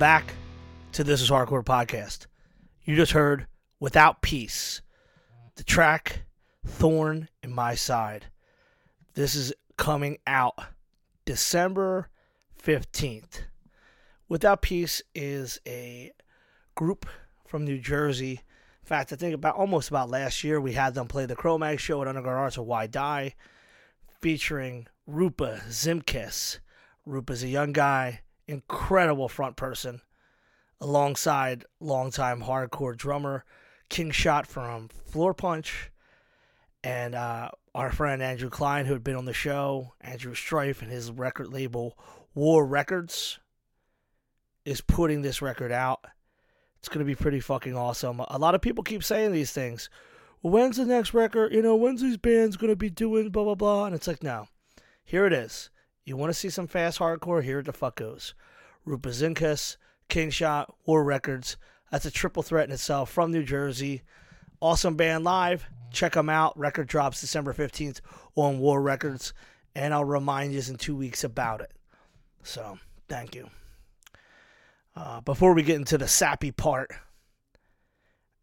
back to This Is Hardcore Podcast. You just heard Without Peace, the track Thorn in My Side. This is coming out December 15th. Without Peace is a group from New Jersey. In fact, I think about last year we had them play the Cro-Mag Show at Underground Arts of Why Die, featuring Rupa Zimkis. Rupa's a young guy, incredible front person, alongside longtime hardcore drummer King Shot from Floor Punch, and our friend Andrew Klein, who had been on the show, Andrew Strife, and his record label War Records, is putting this record out. It's going to be pretty fucking awesome. A lot of people keep saying these things. Well, when's the next record? You know, when's these bands going to be doing blah, blah, blah? And it's like, no. Here it is. You want to see some fast hardcore? Here it the fuck goes. Rupa Zimkis, King Shot, War Records. That's a triple threat in itself from New Jersey. Awesome band live. Check them out. Record drops December 15th on War Records. And I'll remind you in 2 weeks about it. So, thank you. Before we get into the sappy part,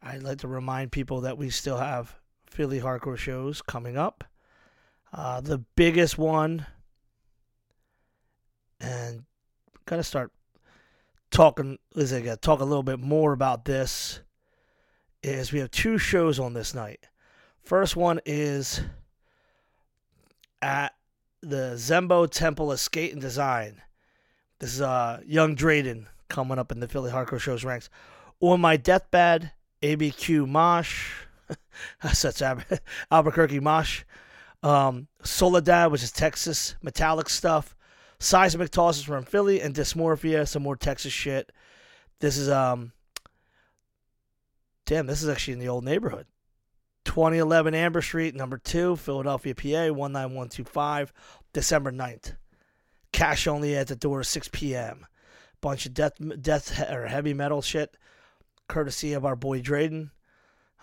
I'd like to remind people that we still have Philly hardcore shows coming up. The biggest one, and gotta start talk a little bit more about this, is we have two shows on this night. First one is at the Zembo Temple of Skate and Design. This is young Drayden coming up in the Philly hardcore shows ranks. On my deathbed, ABQ Mosh, that's Albuquerque Mosh, Soledad, which is Texas metallic stuff, Seismic Tosses from Philly, and Dysmorphia, some more Texas shit. This is this is actually in the old neighborhood, 2011 Amber Street, number 2, Philadelphia, PA 19125, December 9th. Cash only at the door, 6 p.m. Bunch of death or heavy metal shit, courtesy of our boy Drayden.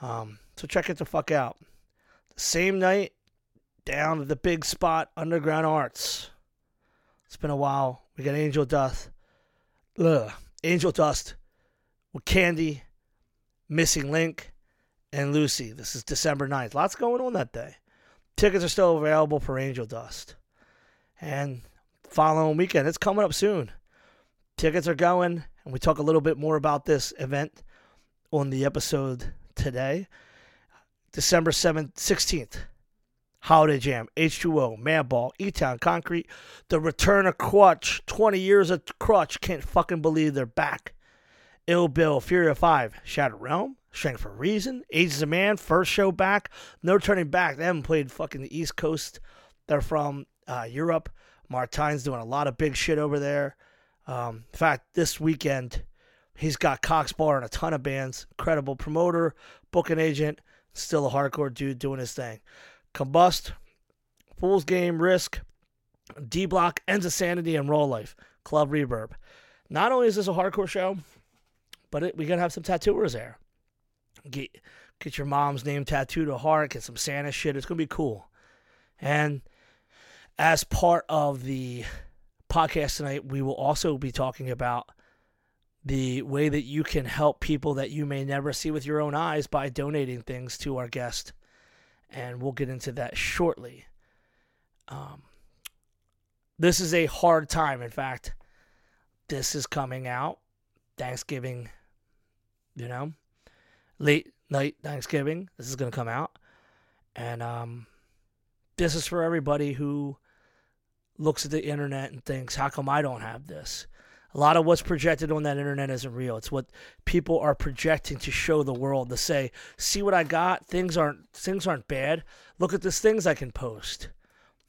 So check it the fuck out. The same night, down at the big spot, Underground Arts. It's been a while. We got Angel Dust with Candy, Missing Link, and Lucy. This is December 9th. Lots going on that day. Tickets are still available for Angel Dust. And following weekend, it's coming up soon. Tickets are going, and we talk a little bit more about this event on the episode today. December 16th, Holiday Jam, H2O, Madball, E-Town, Concrete, the return of Crutch, 20 years of Crutch, can't fucking believe they're back. Ill Bill, Fury of 5, Shattered Realm, Strength for Reason, Ages of Man, first show back, no turning back. They haven't played fucking the East Coast. They're from Europe. Martine's doing a lot of big shit over there. In fact, this weekend, he's got Cox Bar and a ton of bands. Incredible promoter, booking agent, still a hardcore dude doing his thing. Combust, Fool's Game, Risk, D-Block, Ends of Sanity, and Roll Life. Club Reverb. Not only is this a hardcore show, but we're going to have some tattooers there. Get your mom's name tattooed to heart, get some Santa shit. It's going to be cool. And as part of the podcast tonight, we will also be talking about the way that you can help people that you may never see with your own eyes by donating things to our guest, and we'll get into that shortly. This is a hard time. In fact, this is coming out Thanksgiving, late night Thanksgiving. This is going to come out, and this is for everybody who looks at the internet and thinks, how come I don't have this? A lot of what's projected on that internet isn't real. It's what people are projecting to show the world, to say, see what I got? Things aren't bad. Look at these things I can post.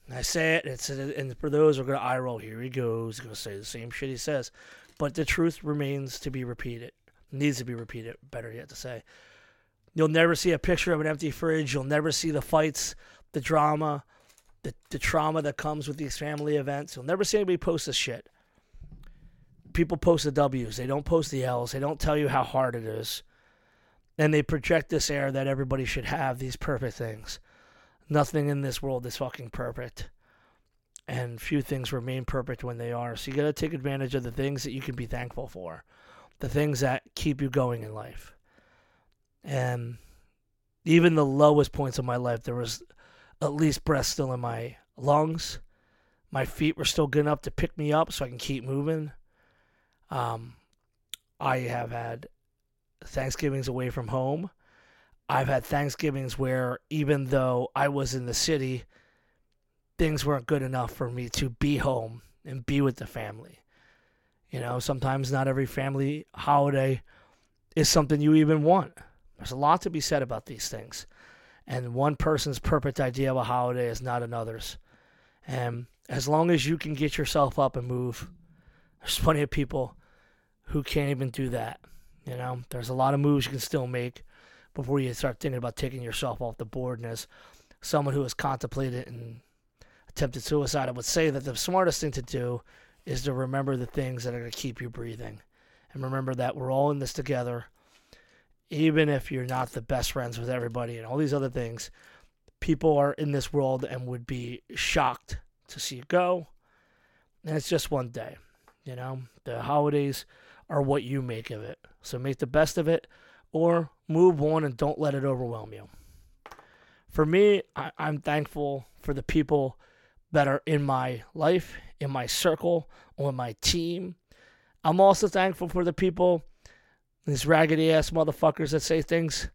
And I say it, and for those who are going to eye roll, here he goes. He's going to say the same shit he says. But the truth remains to be repeated. Needs to be repeated, better yet to say. You'll never see a picture of an empty fridge. You'll never see the fights, the drama, the trauma that comes with these family events. You'll never see anybody post this shit. People post the W's. They don't post the L's. They don't tell you how hard it is. And they project this air that everybody should have these perfect things. Nothing in this world is fucking perfect. and few things remain perfect when they are. So you got to take advantage of the things that you can be thankful for, the things that keep you going in life. And even the lowest points of my life, there was at least breath still in my lungs. My feet were still good enough to pick me up so I can keep moving. I have had Thanksgivings away from home. I've had Thanksgivings where even though I was in the city, things weren't good enough for me to be home and be with the family. You know, sometimes not every family holiday is something you even want. There's a lot to be said about these things. And one person's perfect idea of a holiday is not another's. And as long as you can get yourself up and move, there's plenty of people who can't even do that. You know, there's a lot of moves you can still make before you start thinking about taking yourself off the board. And as someone who has contemplated and attempted suicide, I would say that the smartest thing to do is to remember the things that are going to keep you breathing. And remember that we're all in this together. Even if you're not the best friends with everybody and all these other things, people are in this world and would be shocked to see you go. And it's just one day, you know. The holidays are what you make of it. So make the best of it or move on and don't let it overwhelm you. For me, I'm thankful for the people that are in my life, in my circle, on my team. I'm also thankful for the people, these raggedy-ass motherfuckers that say things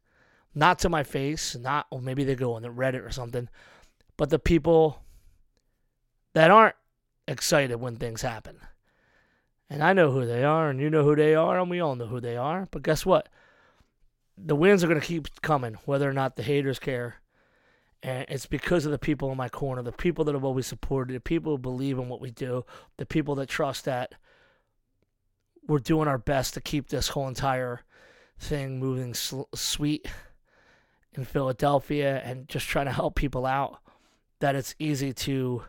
not to my face, not, or maybe they go on the Reddit or something, but the people that aren't excited when things happen. And I know who they are, and you know who they are, and we all know who they are. But guess what? The wins are going to keep coming, whether or not the haters care. And it's because of the people in my corner, the people that have always supported, the people who believe in what we do, the people that trust that we're doing our best to keep this whole entire thing moving sweet in Philadelphia and just trying to help people out, that it's easy to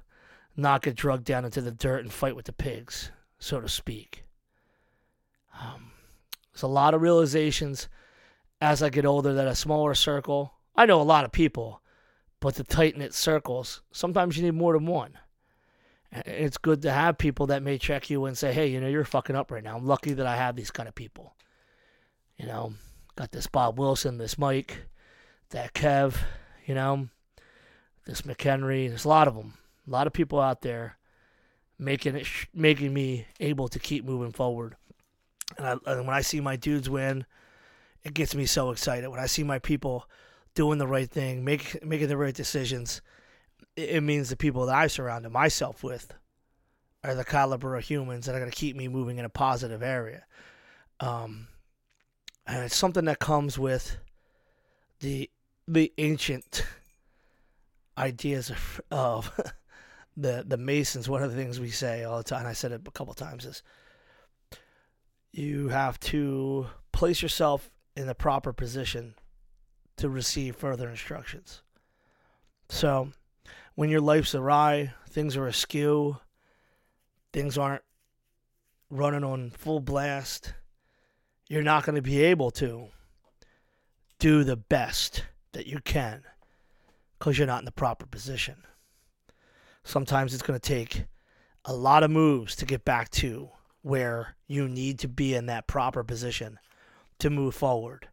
not get drugged down into the dirt and fight with the pigs, so to speak. There's a lot of realizations as I get older that a smaller circle, I know a lot of people, but the tight-knit circles, sometimes you need more than one. It's good to have people that may check you and say, hey, you know, you're fucking up right now. I'm lucky that I have these kind of people. You know, got this Bob Wilson, this Mike, that Kev, you know, this McHenry. There's a lot of them. A lot of people out there making me able to keep moving forward. And when I see my dudes win, it gets me so excited. When I see my people doing the right thing, making the right decisions, it means the people that I surrounded myself with are the caliber of humans that are going to keep me moving in a positive area. And it's something that comes with the ancient ideas of the Masons. One of the things we say all the time, and I said it a couple times, is you have to place yourself in the proper position to receive further instructions. So when your life's awry, things are askew, things aren't running on full blast, you're not going to be able to do the best that you can because you're not in the proper position. Sometimes it's going to take a lot of moves to get back to where you need to be in that proper position to move forward.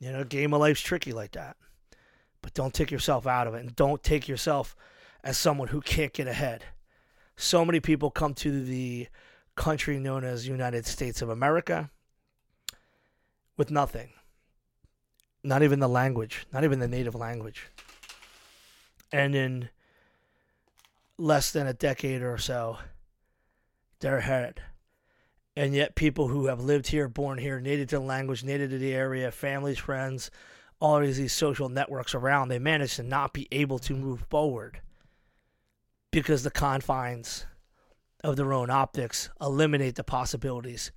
You know, game of life's tricky like that. But don't take yourself out of it, and don't take yourself as someone who can't get ahead. So many people come to the country known as United States of America with nothing. Not even the language, not even the native language. And in less than a decade or so, they're ahead. And yet people who have lived here, born here, native to the language, native to the area, families, friends, all of these social networks around, they manage to not be able to move forward because the confines of their own optics eliminate the possibilities,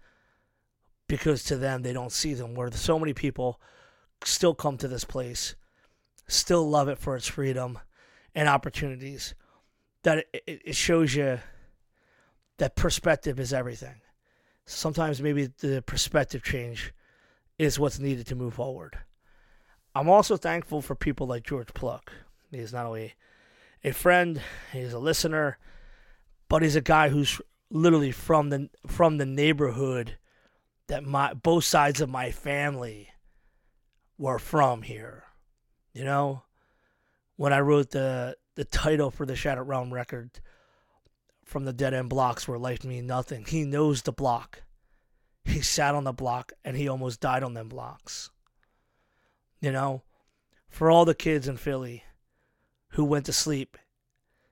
because to them, they don't see them. Where so many people still come to this place, still love it for its freedom and opportunities, that it shows you that perspective is everything. Sometimes maybe the perspective change is what's needed to move forward. I'm also thankful for people like George Pluck. He's not only a friend, he's a listener, but he's a guy who's literally from the neighborhood that both sides of my family were from here. You know, when I wrote the title for the Shattered Realm record, From the Dead End Blocks Where Life Means Nothing, he knows the block. He sat on the block and he almost died on them blocks. You know, for all the kids in Philly who went to sleep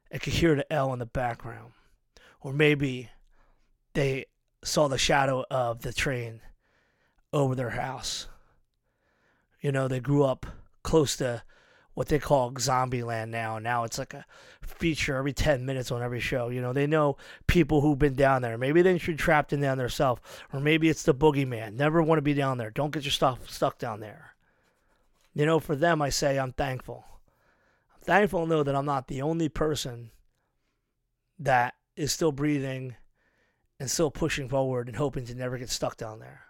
and could hear the L in the background, or maybe they saw the shadow of the train over their house. You know, they grew up close to what they call zombie land now. Now it's like a feature every 10 minutes on every show. You know, they know people who've been down there. Maybe they should trapped in down there themselves, or maybe it's the boogeyman. Never want to be down there. Don't get your stuff stuck down there. You know, for them, I say I'm thankful. I'm thankful to know that I'm not the only person that is still breathing and still pushing forward and hoping to never get stuck down there.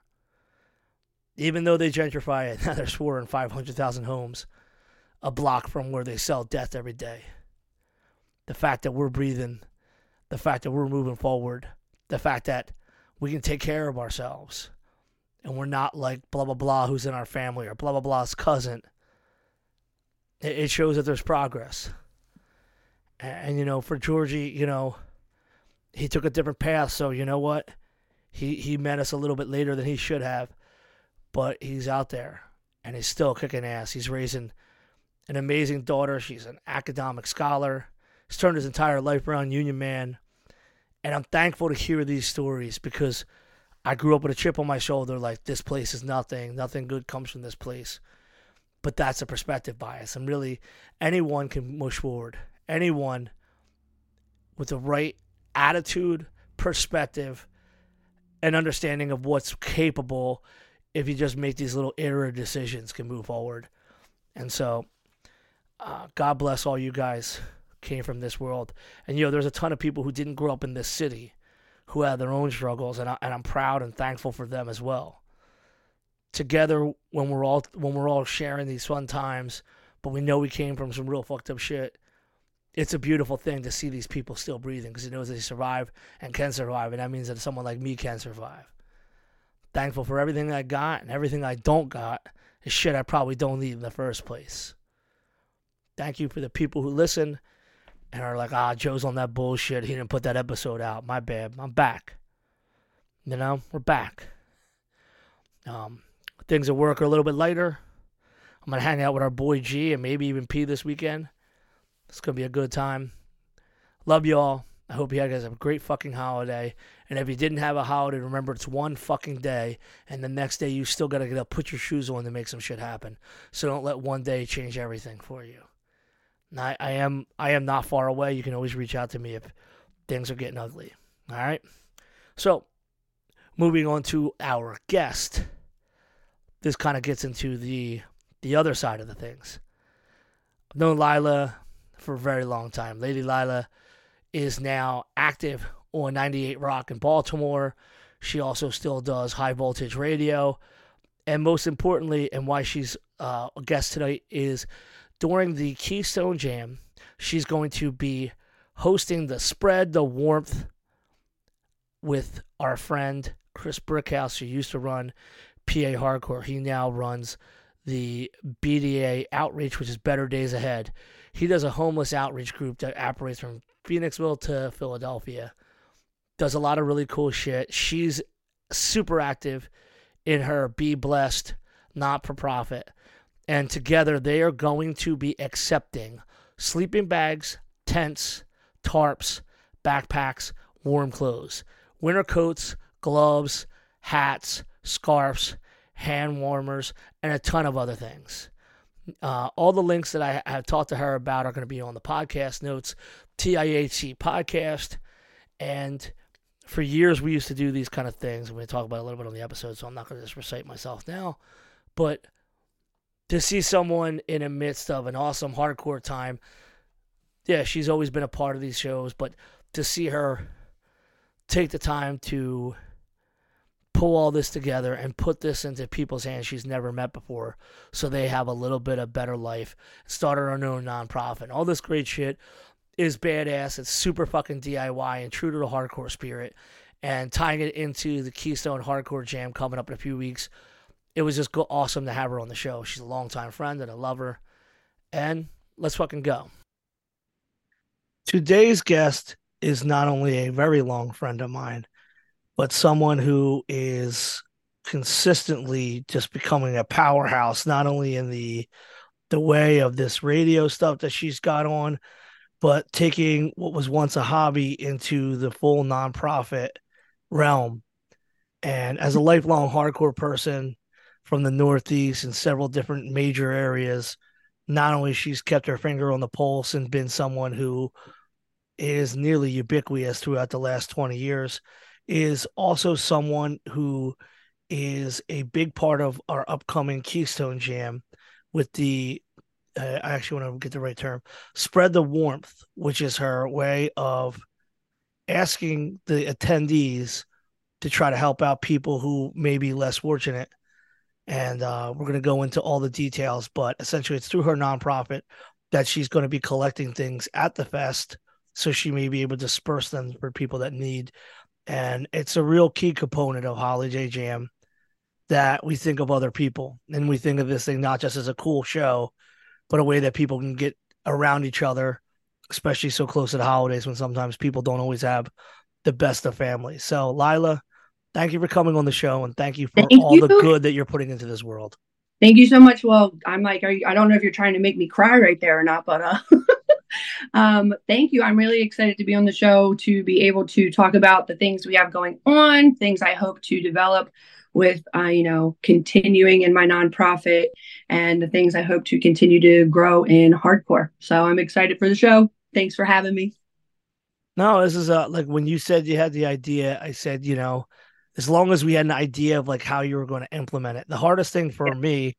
Even though they gentrify it, now they're sworn 500,000 homes a block from where they sell death every day. The fact that we're breathing, the fact that we're moving forward, the fact that we can take care of ourselves, and we're not like blah, blah, blah who's in our family or blah, blah, blah's cousin. It shows that there's progress. And, you know, for Georgie, you know, he took a different path, so you know what? He met us a little bit later than he should have, but he's out there, and he's still kicking ass. He's raising an amazing daughter. She's an academic scholar. He's turned his entire life around, union man. And I'm thankful to hear these stories because I grew up with a chip on my shoulder like this place is nothing. Nothing good comes from this place. But that's a perspective bias. And really, anyone can push forward. Anyone with the right attitude, perspective, and understanding of what's capable, if you just make these little error decisions, can move forward. And so, God bless all you guys came from this world. And, you know, there's a ton of people who didn't grow up in this city who had their own struggles, and I'm proud and thankful for them as well. Together, when we're all sharing these fun times, but we know we came from some real fucked up shit, it's a beautiful thing to see these people still breathing because it knows they survive and can survive, and that means that someone like me can survive. Thankful for everything I got, and everything I don't got is shit I probably don't need in the first place. Thank you for the people who listen and are like, Joe's on that bullshit. He didn't put that episode out. My bad. I'm back. You know, we're back. Things at work are a little bit lighter. I'm going to hang out with our boy G and maybe even P this weekend. It's going to be a good time. Love you all. I hope you guys have a great fucking holiday. And if you didn't have a holiday, remember it's one fucking day. And the next day you still got to get up, put your shoes on to make some shit happen. So don't let one day change everything for you. And I am not far away. You can always reach out to me if things are getting ugly. All right? So moving on to our guest. This kind of gets into the other side of the things. I've known Lila for a very long time. Lady Lila is now active on 98 Rock in Baltimore. She also still does High Voltage Radio. And most importantly, and why she's a guest tonight, is during the Keystone Jam, she's going to be hosting the Spread the Warmth with our friend Chris Brickhouse, who used to run PA Hardcore. He now runs the BDA Outreach, which is Better Days Ahead. He does a homeless outreach group that operates from Phoenixville to Philadelphia. Does a lot of really cool shit. She's super active in her Be Blessed not-for-profit. And together they are going to be accepting sleeping bags, tents, tarps, backpacks, warm clothes, winter coats, gloves, hats, scarves, hand warmers, and a ton of other things. All the links that I have talked to her about are going to be on the podcast notes, TIHC podcast. And for years, we used to do these kind of things. We're going to talk about it a little bit on the episode, so I'm not going to just recite myself now. But to see someone in the midst of an awesome hardcore time, yeah, she's always been a part of these shows, but to see her take the time to pull all this together and put this into people's hands she's never met before so they have a little bit of better life, start her own nonprofit. All this great shit is badass. It's super fucking DIY and true to the hardcore spirit. And tying it into the Keystone Hardcore Jam coming up in a few weeks, it was just awesome to have her on the show. She's a longtime friend and I love her. And let's fucking go. Today's guest is not only a very long friend of mine, but someone who is consistently just becoming a powerhouse, not only in the way of this radio stuff that she's got on, but taking what was once a hobby into the full nonprofit realm. And as a lifelong hardcore person from the Northeast and several different major areas, not only she's kept her finger on the pulse and been someone who is nearly ubiquitous throughout the last 20 years, is also someone who is a big part of our upcoming Keystone Jam with the, I actually want to get the right term, Spread the Warmth, which is her way of asking the attendees to try to help out people who may be less fortunate. And we're going to go into all the details, but essentially it's through her nonprofit that she's going to be collecting things at the fest, so she may be able to disperse them for people that need. And it's a real key component of Holiday Jam that we think of other people. And we think of this thing not just as a cool show, but a way that people can get around each other, especially so close to the holidays when sometimes people don't always have the best of families. So Lila, thank you for coming on the show, and thank you for all the good that you're putting into this world. Thank you so much. Well, I'm like, I don't know if you're trying to make me cry right there or not, but thank you. I'm really excited to be on the show, to be able to talk about the things we have going on, things I hope to develop with, continuing in my nonprofit, and the things I hope to continue to grow in hardcore. So I'm excited for the show. Thanks for having me. No, this is like when you said you had the idea, I said, as long as we had an idea of like how you were going to implement it. The hardest thing for me,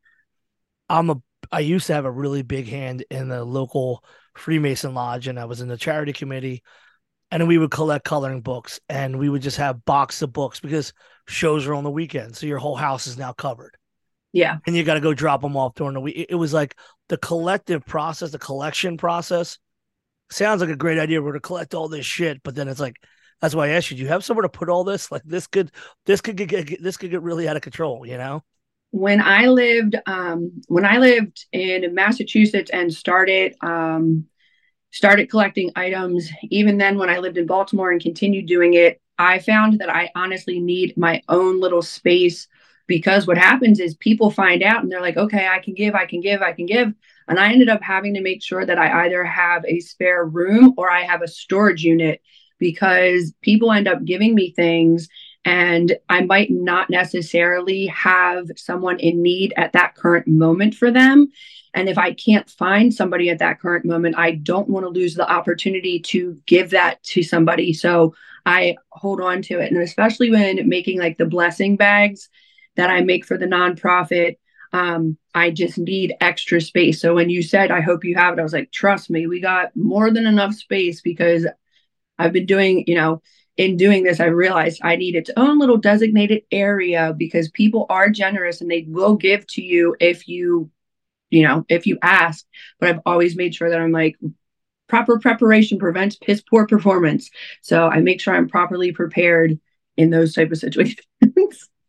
I used to have a really big hand in the local Freemason Lodge, and I was in the charity committee, and we would collect coloring books, and we would just have boxes of books because shows are on the weekend. So your whole house is now covered. Yeah. And you got to go drop them off during the week. It was like the collective process, the collection process. Sounds like a great idea. We're going to collect all this shit. But then it's like, that's why I asked you, do you have somewhere to put all this? Like this could get really out of control, When I lived in Massachusetts and started collecting items, even then when I lived in Baltimore and continued doing it, I found that I honestly need my own little space, because what happens is people find out and they're like, okay, I can give. And I ended up having to make sure that I either have a spare room or I have a storage unit, because people end up giving me things and I might not necessarily have someone in need at that current moment for them. And if I can't find somebody at that current moment, I don't want to lose the opportunity to give that to somebody. So I hold on to it. And especially when making like the blessing bags that I make for the nonprofit, I just need extra space. So when you said, I hope you have it, I was like, trust me, we got more than enough space, because I've been doing, in doing this, I realized I need its own little designated area, because people are generous and they will give to you if you ask. But I've always made sure that I'm like, proper preparation prevents piss poor performance. So I make sure I'm properly prepared in those type of situations.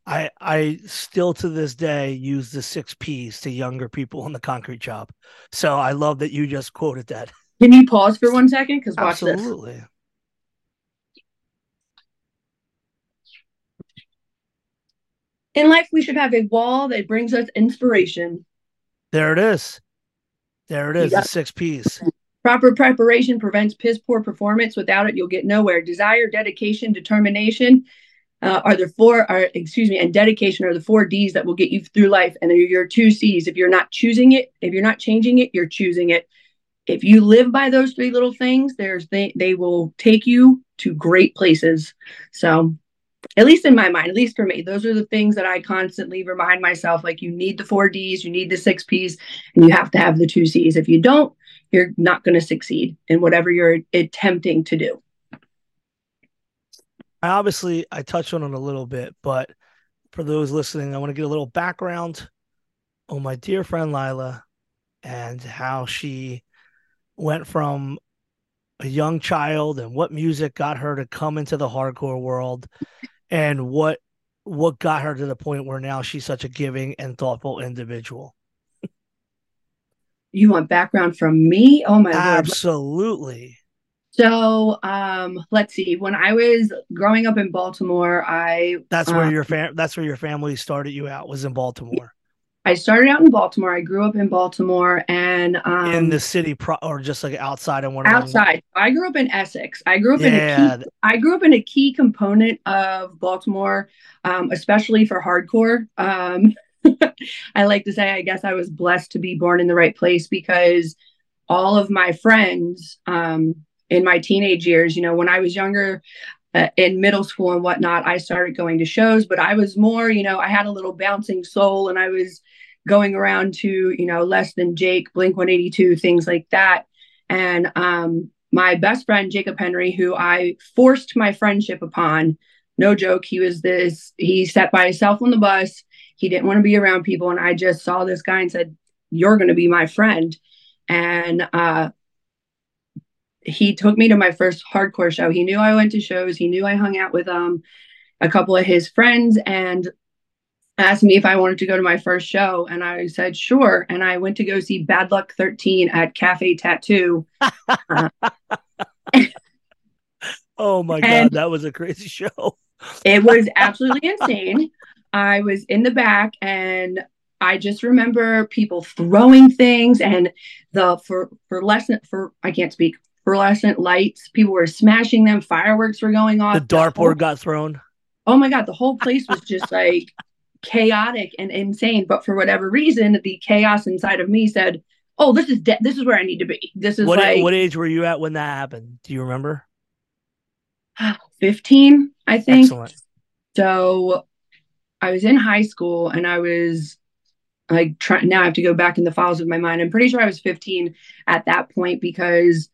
I still to this day use the 6 P's to younger people on the concrete job. So I love that you just quoted that. Can you pause for 1 second? Because watch this. Absolutely. In life, we should have a wall that brings us inspiration. There it is. The 6 P's. Proper preparation prevents piss poor performance. Without it, you'll get nowhere. Desire, dedication, determination and dedication are the 4 D's that will get you through life. And they're your 2 C's. If you're not choosing it, if you're not changing it, you're choosing it. If you live by those three little things, they will take you to great places. So at least in my mind, at least for me, those are the things that I constantly remind myself, like you need the 4 D's, you need the 6 P's, and you have to have the 2 C's. If you don't, you're not going to succeed in whatever you're attempting to do. I touched on it a little bit, but for those listening, I want to get a little background on my dear friend Lila and how she went from a young child and what music got her to come into the hardcore world and what got her to the point where now she's such a giving and thoughtful individual. You want background from me? Oh, my Absolutely. Lord. So, let's see. When I was growing up in Baltimore, that's where your family started you out, was in Baltimore. I started out in Baltimore. I grew up in Baltimore and in the city or just like outside in one outside. I grew up in Essex. I grew up in a key component of Baltimore, especially for hardcore. I like to say, I guess I was blessed to be born in the right place, because all of my friends in my teenage years, you know, when I was younger, in middle school and whatnot, I started going to shows, but I was more, you know, I had a little bouncing soul and I was going around to, you know, Less Than Jake, Blink 182, things like that. And my best friend, Jacob Henry, who I forced my friendship upon, no joke, he sat by himself on the bus. He didn't want to be around people. And I just saw this guy and said, you're going to be my friend. And, he took me to my first hardcore show. He knew I went to shows. He knew I hung out with a couple of his friends, and asked me if I wanted to go to my first show. And I said, sure. And I went to go see Bad Luck 13 at Cafe Tattoo. Oh my God, that was a crazy show. It was absolutely insane. I was in the back and I just remember people throwing things and fluorescent lights. People were smashing them. Fireworks were going off. The dartboard got thrown. Oh my God. The whole place was just like chaotic and insane. But for whatever reason, the chaos inside of me said, oh, this is where I need to be. This is what age were you at when that happened? Do you remember? 15, I think. Excellent. So I was in high school and I was like, now I have to go back in the files of my mind. I'm pretty sure I was 15 at that point, because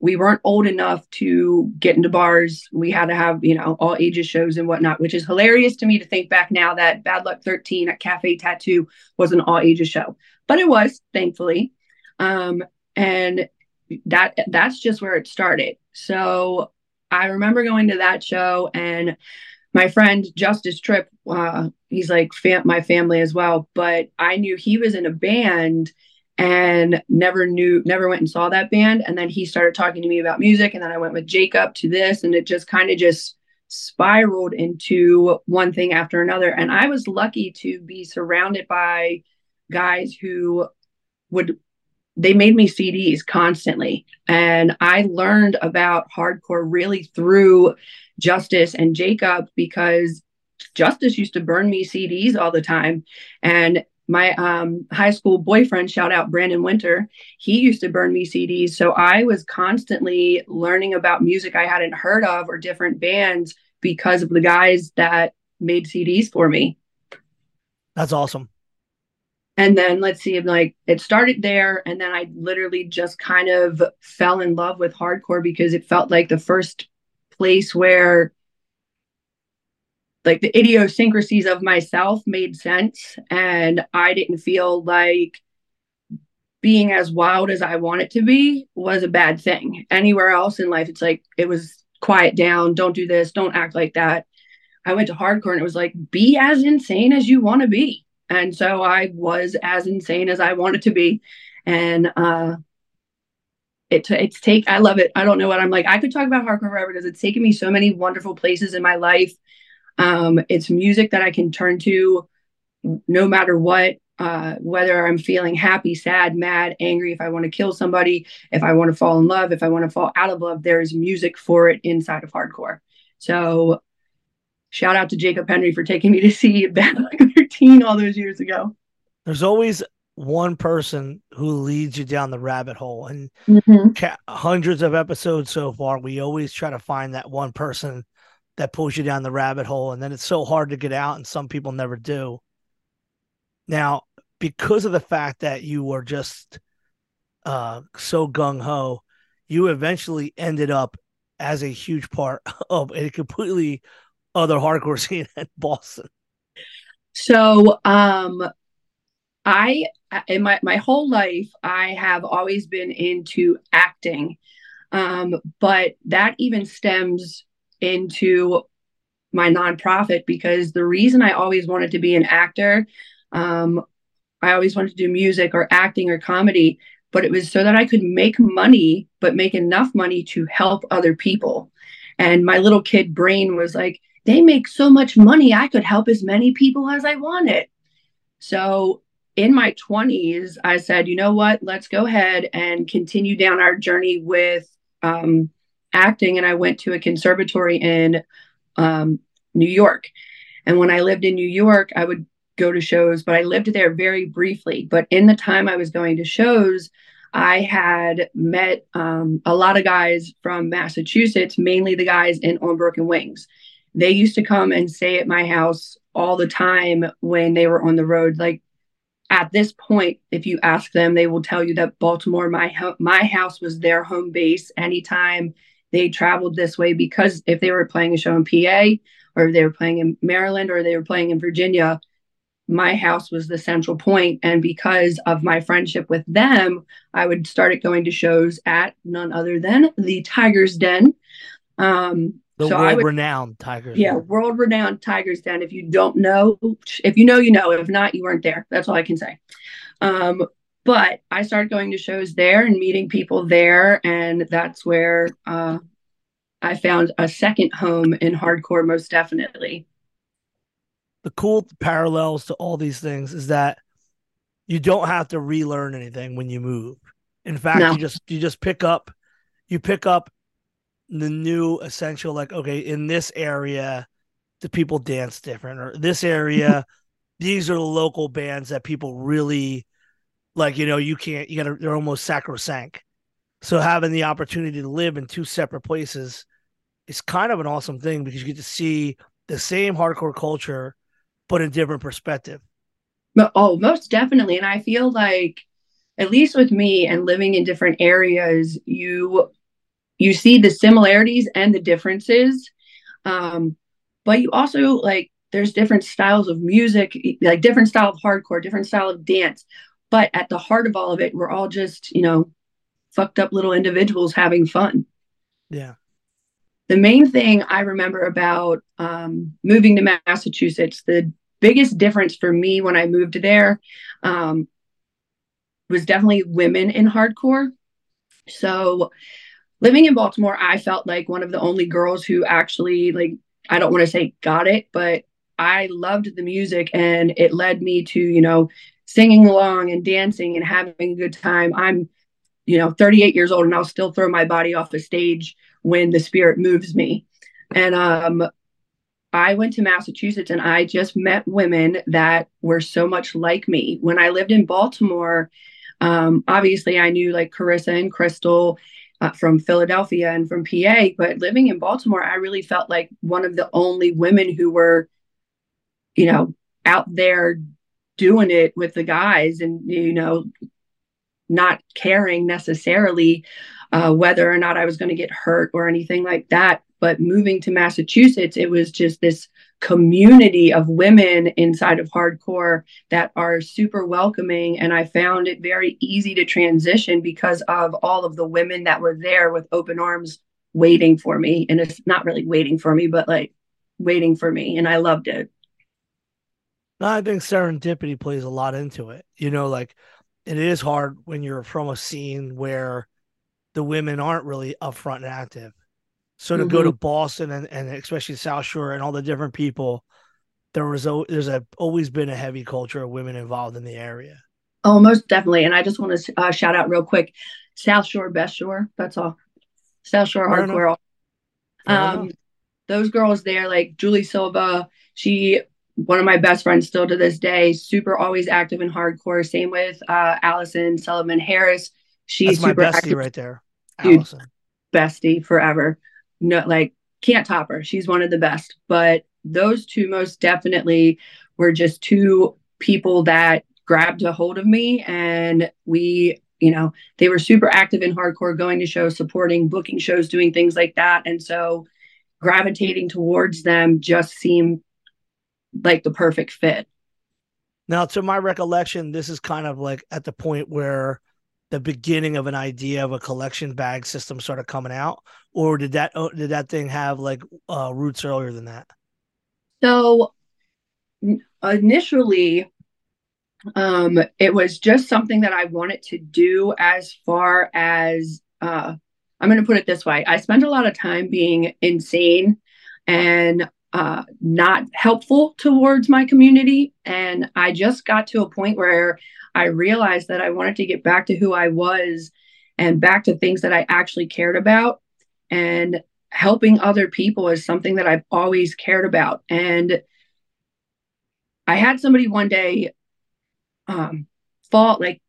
we weren't old enough to get into bars. We had to have, you know, all ages shows and whatnot, which is hilarious to me to think back now that Bad Luck 13 at Cafe Tattoo was an all ages show, but it was, thankfully. And that's just where it started. So I remember going to that show, and my friend Justice Tripp, he's like my family as well, but I knew he was in a band and never went and saw that band. And then he started talking to me about music. And then I went with Jacob to this, and it just kind of just spiraled into one thing after another. And I was lucky to be surrounded by guys who they made me CDs constantly. And I learned about hardcore really through Justice and Jacob, because Justice used to burn me CDs all the time. And my high school boyfriend, shout out Brandon Winter, he used to burn me CDs. So I was constantly learning about music I hadn't heard of or different bands because of the guys that made CDs for me. That's awesome. And then let's see, like it started there. And then I literally just kind of fell in love with hardcore, because it felt like the first place where like the idiosyncrasies of myself made sense, and I didn't feel like being as wild as I wanted to be was a bad thing. Anywhere else in life, it's like, it was quiet down, don't do this, don't act like that. I went to hardcore and it was like, be as insane as you want to be. And so I was as insane as I wanted to be. And I love it. I don't know what I'm like. I could talk about hardcore forever because it's taken me so many wonderful places in my life. It's music that I can turn to no matter what, whether I'm feeling happy, sad, mad, angry, if I want to kill somebody, if I want to fall in love, if I want to fall out of love, there's music for it inside of hardcore. So shout out to Jacob Henry for taking me to see Bad Luck 13 all those years ago. There's always one person who leads you down the rabbit hole, and hundreds of episodes so far, we always try to find that one person that pulls you down the rabbit hole, and then it's so hard to get out, and some people never do. Now, because of the fact that you were just so gung-ho, you eventually ended up as a huge part of a completely other hardcore scene in Boston. So in my whole life, I have always been into acting. But that even stems into my nonprofit, because the reason I always wanted to be an actor, I always wanted to do music or acting or comedy, but it was so that I could make money, but make enough money to help other people. And my little kid brain was like, they make so much money, I could help as many people as I wanted. So in my 20s, I said, you know what, let's go ahead and continue down our journey with acting. And I went to a conservatory in New York. And when I lived in New York, I would go to shows, but I lived there very briefly. But in the time I was going to shows, I had met a lot of guys from Massachusetts, mainly the guys in On Broken Wings. They used to come and stay at my house all the time when they were on the road. Like, at this point, if you ask them, they will tell you that Baltimore, my house was their home base anytime they traveled this way, because if they were playing a show in PA, or if they were playing in Maryland, or they were playing in Virginia, my house was the central point. And because of my friendship with them, I would start going to shows at none other than the Tiger's Den. The world-renowned Tiger's Den. Yeah, world-renowned Tiger's Den. If you don't know, if you know, you know. If not, you weren't there. That's all I can say. But I started going to shows there and meeting people there. And that's where I found a second home in hardcore, most definitely. The cool parallels to all these things is that you don't have to relearn anything when you move. In fact, no. you just pick up the new essential, like, okay, in this area, the people dance different, or this area, these are the local bands that people really like, you know, they're almost sacrosanct. So having the opportunity to live in two separate places is kind of an awesome thing, because you get to see the same hardcore culture, but in different perspective. Oh, most definitely. And I feel like, at least with me and living in different areas, you see the similarities and the differences, but you also, like, there's different styles of music, like different style of hardcore, different style of dance. But at the heart of all of it, we're all just, you know, fucked up little individuals having fun. Yeah. The main thing I remember about moving to Massachusetts, the biggest difference for me when I moved there was definitely women in hardcore. So living in Baltimore, I felt like one of the only girls who actually, like, I don't want to say got it, but I loved the music, and it led me to, you know, singing along and dancing and having a good time. I'm, you know, 38 years old, and I'll still throw my body off the stage when the spirit moves me. And I went to Massachusetts, and I just met women that were so much like me. When I lived in Baltimore, obviously I knew, like, Carissa and Crystal from Philadelphia and from PA, but living in Baltimore, I really felt like one of the only women who were, you know, out there doing it with the guys, and, you know, not caring necessarily whether or not I was going to get hurt or anything like that. But moving to Massachusetts, it was just this community of women inside of hardcore that are super welcoming. And I found it very easy to transition because of all of the women that were there with open arms waiting for me. And it's not really waiting for me, but like waiting for me. And I loved it. I think serendipity plays a lot into it. You know, like, it is hard when you're from a scene where the women aren't really upfront and active. So to go to Boston and especially South Shore and all the different people, there's always been a heavy culture of women involved in the area. Oh, most definitely. And I just want to shout out real quick, South Shore, Best Shore. That's all. South Shore hardcore. Those girls there, like Julie Silva, she, one of my best friends still to this day, super always active in hardcore. Same with Allison Sullivan Harris. She's my super bestie active right there. Dude, Allison. Bestie forever. No, like, can't top her. She's one of the best. But those two most definitely were just two people that grabbed a hold of me. And we, you know, they were super active in hardcore, going to shows, supporting, booking shows, doing things like that. And so gravitating towards them just seemed like the perfect fit. Now, to my recollection, this is kind of like at the point where the beginning of an idea of a collection bag system sort of coming out, or did that thing have like roots earlier than that? So initially, it was just something that I wanted to do. As far as I'm going to put it this way, I spent a lot of time being insane and not helpful towards my community, and I just got to a point where I realized that I wanted to get back to who I was and back to things that I actually cared about, and helping other people is something that I've always cared about. And I had somebody one day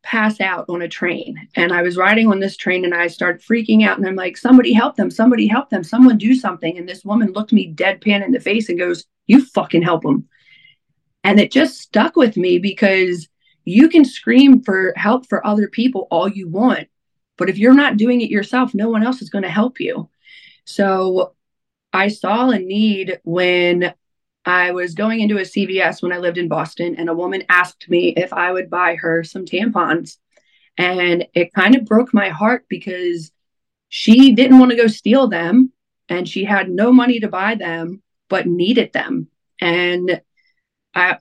pass out on a train, and I was riding on this train and I started freaking out, and I'm like, somebody help them, someone do something. And this woman looked me deadpan in the face and goes, you fucking help them. And it just stuck with me, because you can scream for help for other people all you want, but if you're not doing it yourself, no one else is going to help you. So I saw a need when I was going into a CVS when I lived in Boston, and a woman asked me if I would buy her some tampons. And it kind of broke my heart, because she didn't want to go steal them and she had no money to buy them, but needed them. And I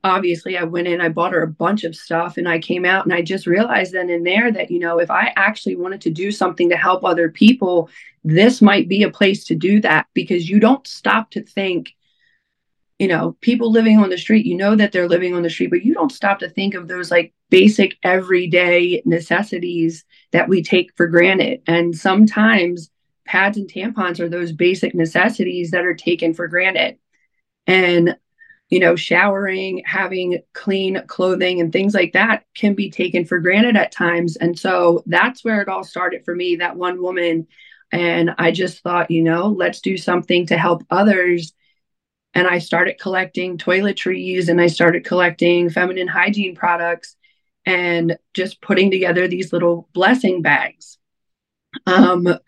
went in, I bought her a bunch of stuff, and I came out and I just realized then and there that, you know, if I actually wanted to do something to help other people, this might be a place to do that, because you don't stop to think, you know, people living on the street, you know that they're living on the street, but you don't stop to think of those like basic everyday necessities that we take for granted. And sometimes pads and tampons are those basic necessities that are taken for granted. And, you know, showering, having clean clothing and things like that can be taken for granted at times. And so that's where it all started for me, that one woman. And I just thought, you know, let's do something to help others. And I started collecting toiletries, and I started collecting feminine hygiene products, and just putting together these little blessing bags. The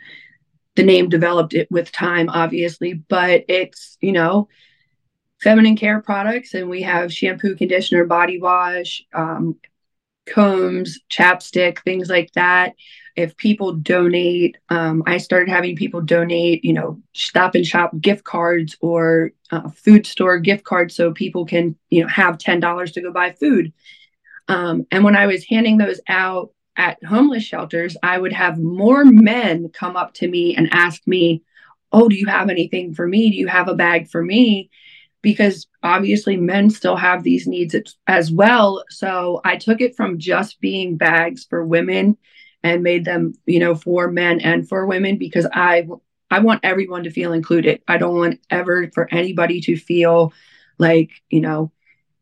name developed it with time, obviously, but it's, you know, feminine care products. And we have shampoo, conditioner, body wash, combs, chapstick, things like that. If people donate, I started having people donate, you know, Stop and Shop gift cards or food store gift cards, so people can, you know, have $10 to go buy food. And when I was handing those out at homeless shelters, I would have more men come up to me and ask me, oh, do you have anything for me? Do you have a bag for me? Because obviously men still have these needs as well. So I took it from just being bags for women and made them, you know, for men and for women, because I want everyone to feel included. I don't want ever for anybody to feel like, you know,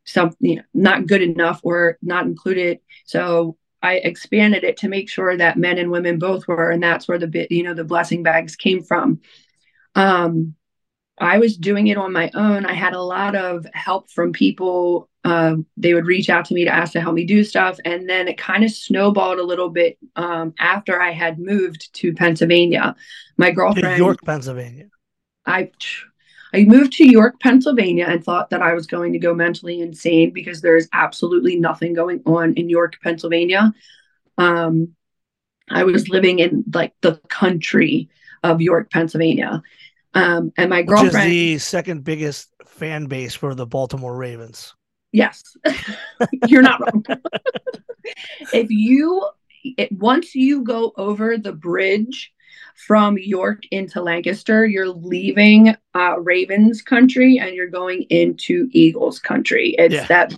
something, you know, not good enough or not included. So I expanded it to make sure that men and women both were, and that's where the blessing bags came from. I was doing it on my own. I had a lot of help from people. They would reach out to me to ask to help me do stuff. And then it kind of snowballed a little bit after I had moved to Pennsylvania. My girlfriend... To York, Pennsylvania. I moved to York, Pennsylvania, and thought that I was going to go mentally insane, because there is absolutely nothing going on in York, Pennsylvania. I was living in like the country of York, Pennsylvania. And my girlfriend, which is the second biggest fan base for the Baltimore Ravens. Yes, you're not wrong. Once you go over the bridge from York into Lancaster, you're leaving Ravens country and you're going into Eagles country. It's that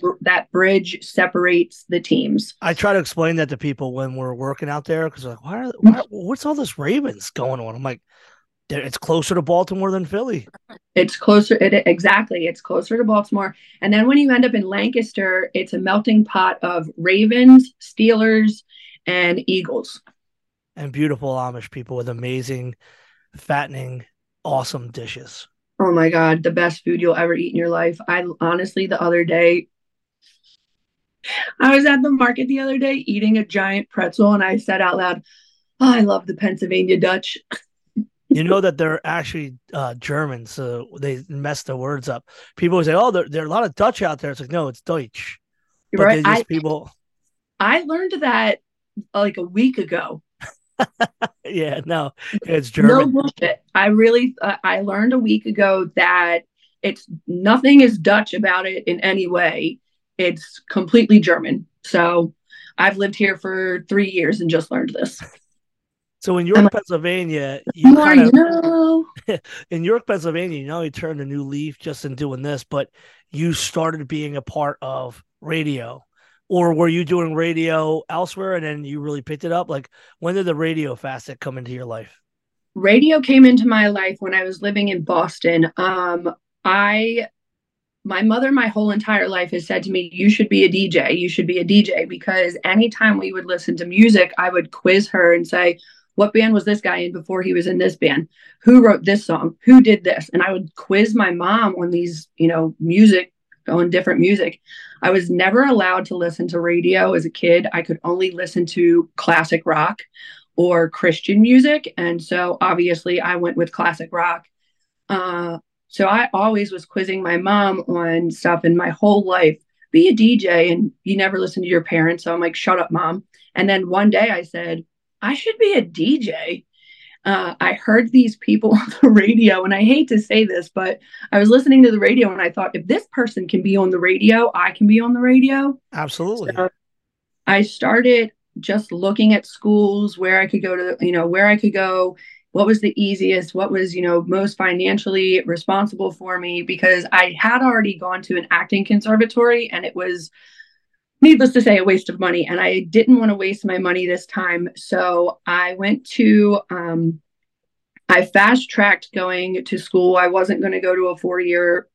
bridge separates the teams. I try to explain that to people when we're working out there, because like, what's all this Ravens going on? I'm like, it's closer to Baltimore than Philly. It's closer. Exactly. It's closer to Baltimore. And then when you end up in Lancaster, it's a melting pot of Ravens, Steelers, and Eagles. And beautiful Amish people with amazing, fattening, awesome dishes. Oh my God. The best food you'll ever eat in your life. I honestly, the other day, I was at the market the other day eating a giant pretzel, and I said out loud, oh, I love the Pennsylvania Dutch. You know that they're actually German, so they mess the words up. People always say, oh, there are a lot of Dutch out there. It's like, no, it's Deutsch. But right. People... I learned that like a week ago. Yeah, no, it's German. No bullshit. I really, I learned a week ago that it's nothing is Dutch about it in any way. It's completely German. So I've lived here for 3 years and just learned this. So in York, Pennsylvania, you in York, Pennsylvania, you know, you turned a new leaf just in doing this, but you started being a part of radio. Or were you doing radio elsewhere and then you really picked it up? Like, when did the radio facet come into your life? Radio came into my life when I was living in Boston. My mother, my whole entire life has said to me, you should be a DJ. You should be a DJ, because anytime we would listen to music, I would quiz her and say, what band was this guy in before he was in this band? Who wrote this song? Who did this? And I would quiz my mom on these, you know, music, on different music. I was never allowed to listen to radio as a kid. I could only listen to classic rock or Christian music. And so obviously I went with classic rock. So I always was quizzing my mom on stuff in my whole life. Be a DJ and you never listen to your parents. So I'm like, shut up, mom. And then one day I said, I should be a DJ. I heard these people on the radio, and I hate to say this, but I was listening to the radio and I thought, if this person can be on the radio, I can be on the radio. Absolutely. So I started just looking at schools where I could go to, you know, where I could go, what was the easiest, what was, you know, most financially responsible for me, because I had already gone to an acting conservatory and it was, needless to say, a waste of money. And I didn't want to waste my money this time. So I went to, I fast-tracked going to school. I wasn't going to go to a four-year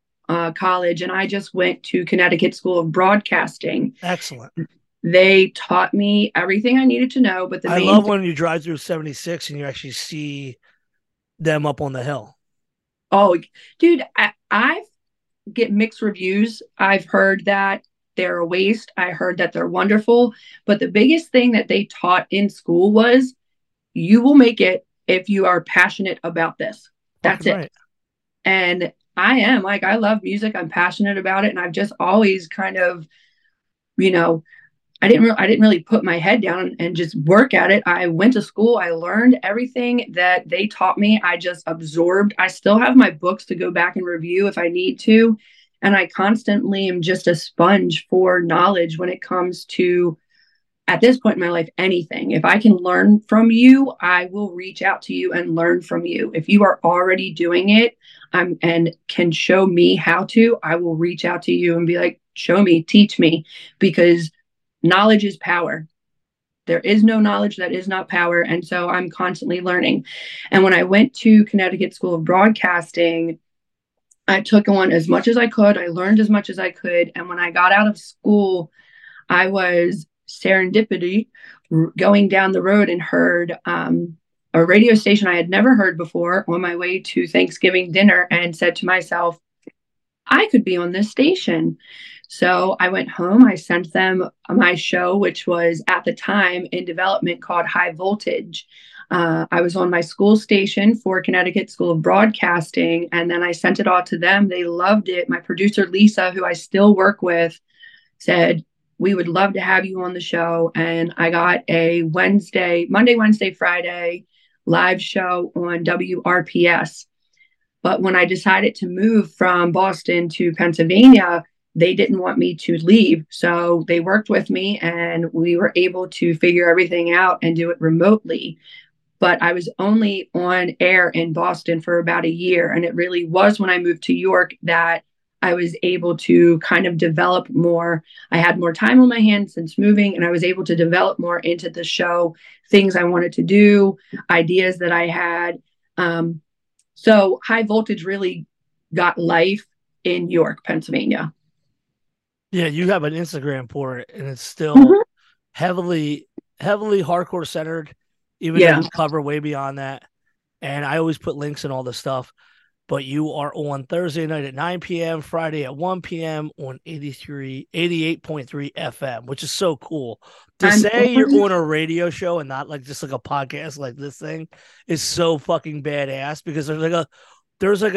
college. And I just went to Connecticut School of Broadcasting. Excellent. They taught me everything I needed to know. But I love when you drive through 76 and you actually see them up on the hill. Oh, dude, I get mixed reviews. I've heard that they're a waste. I heard that they're wonderful. But the biggest thing that they taught in school was you will make it if you are passionate about this. That's it. Right. And I am, like, I love music. I'm passionate about it. And I've just always kind of, you know, I didn't really put my head down and just work at it. I went to school. I learned everything that they taught me. I just absorbed. I still have my books to go back and review if I need to. And I constantly am just a sponge for knowledge when it comes to, at this point in my life, anything. If I can learn from you, I will reach out to you and learn from you. If you are already doing it and can show me how to, I will reach out to you and be like, show me, teach me, because knowledge is power. There is no knowledge that is not power. And so I'm constantly learning. And when I went to Connecticut School of Broadcasting, I took on as much as I could. I learned as much as I could. And when I got out of school, I was serendipity going down the road and heard a radio station I had never heard before on my way to Thanksgiving dinner, and said to myself, I could be on this station. So I went home. I sent them my show, which was at the time in development, called High Voltage. I was on my school station for Connecticut School of Broadcasting, and then I sent it all to them. They loved it. My producer, Lisa, who I still work with, said, we would love to have you on the show. And I got a Monday, Wednesday, Friday live show on WRPS. But when I decided to move from Boston to Pennsylvania, they didn't want me to leave. So they worked with me and we were able to figure everything out and do it remotely. But I was only on air in Boston for about a year. And it really was when I moved to York that I was able to kind of develop more. I had more time on my hands since moving, and I was able to develop more into the show, things I wanted to do, ideas that I had. So High Voltage really got life in York, Pennsylvania. Yeah, you have an Instagram for it, and it's still heavily hardcore centered. Even though you cover way beyond that. And I always put links and all this stuff. But you are on Thursday night at 9 p.m., Friday at 1 p.m. on 88.3 FM, which is so cool. You're on a radio show and not like just like a podcast like this thing is so fucking badass, because there's like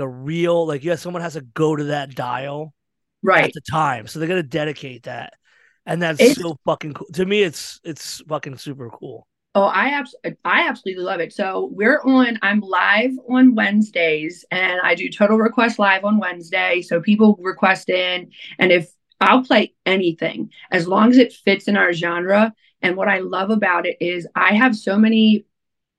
a real, like, someone has to go to that dial right at the time. So they're going to dedicate that. And that's so fucking cool. To me, it's fucking super cool. Oh, I absolutely love it. So I'm live on Wednesdays, and I do Total Request Live on Wednesday. So people request in, and if I'll play anything as long as it fits in our genre. And what I love about it is I have so many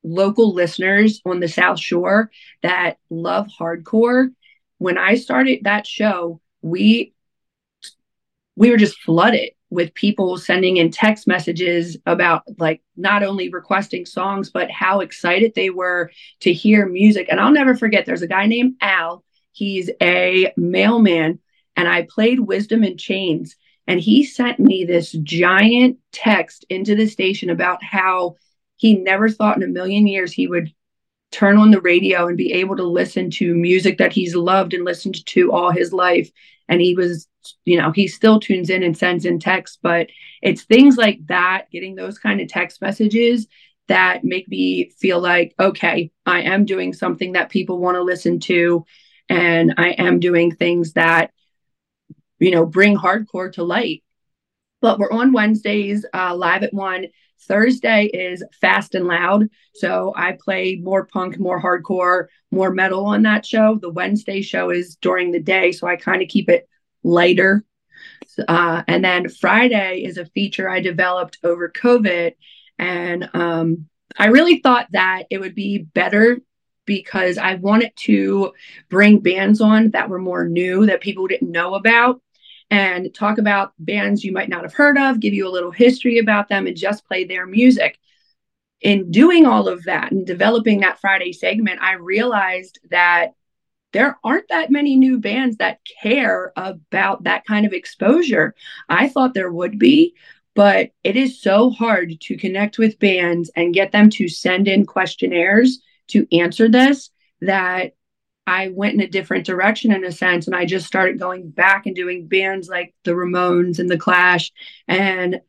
local listeners on the South Shore that love hardcore. When I started that show, we were just flooded with people sending in text messages about like not only requesting songs, but how excited they were to hear music. And I'll never forget, there's a guy named Al. He's a mailman, and I played Wisdom in Chains, and he sent me this giant text into the station about how he never thought in a million years he would turn on the radio and be able to listen to music that he's loved and listened to all his life. And he was, you know, he still tunes in and sends in texts, but it's things like that, getting those kind of text messages that make me feel like, okay, I am doing something that people want to listen to. And I am doing things that, you know, bring hardcore to light. But we're on Wednesdays, live at 1. Thursday is Fast and Loud. So I play more punk, more hardcore, more metal on that show. The Wednesday show is during the day, so I kind of keep it lighter. And then Friday is a feature I developed over COVID. And I really thought that it would be better because I wanted to bring bands on that were more new, that people didn't know about, and talk about bands you might not have heard of, give you a little history about them, and just play their music. In doing all of that and developing that Friday segment, I realized that there aren't that many new bands that care about that kind of exposure. I thought there would be, but it is so hard to connect with bands and get them to send in questionnaires to answer this, that I went in a different direction in a sense. And I just started going back and doing bands like the Ramones and the Clash and,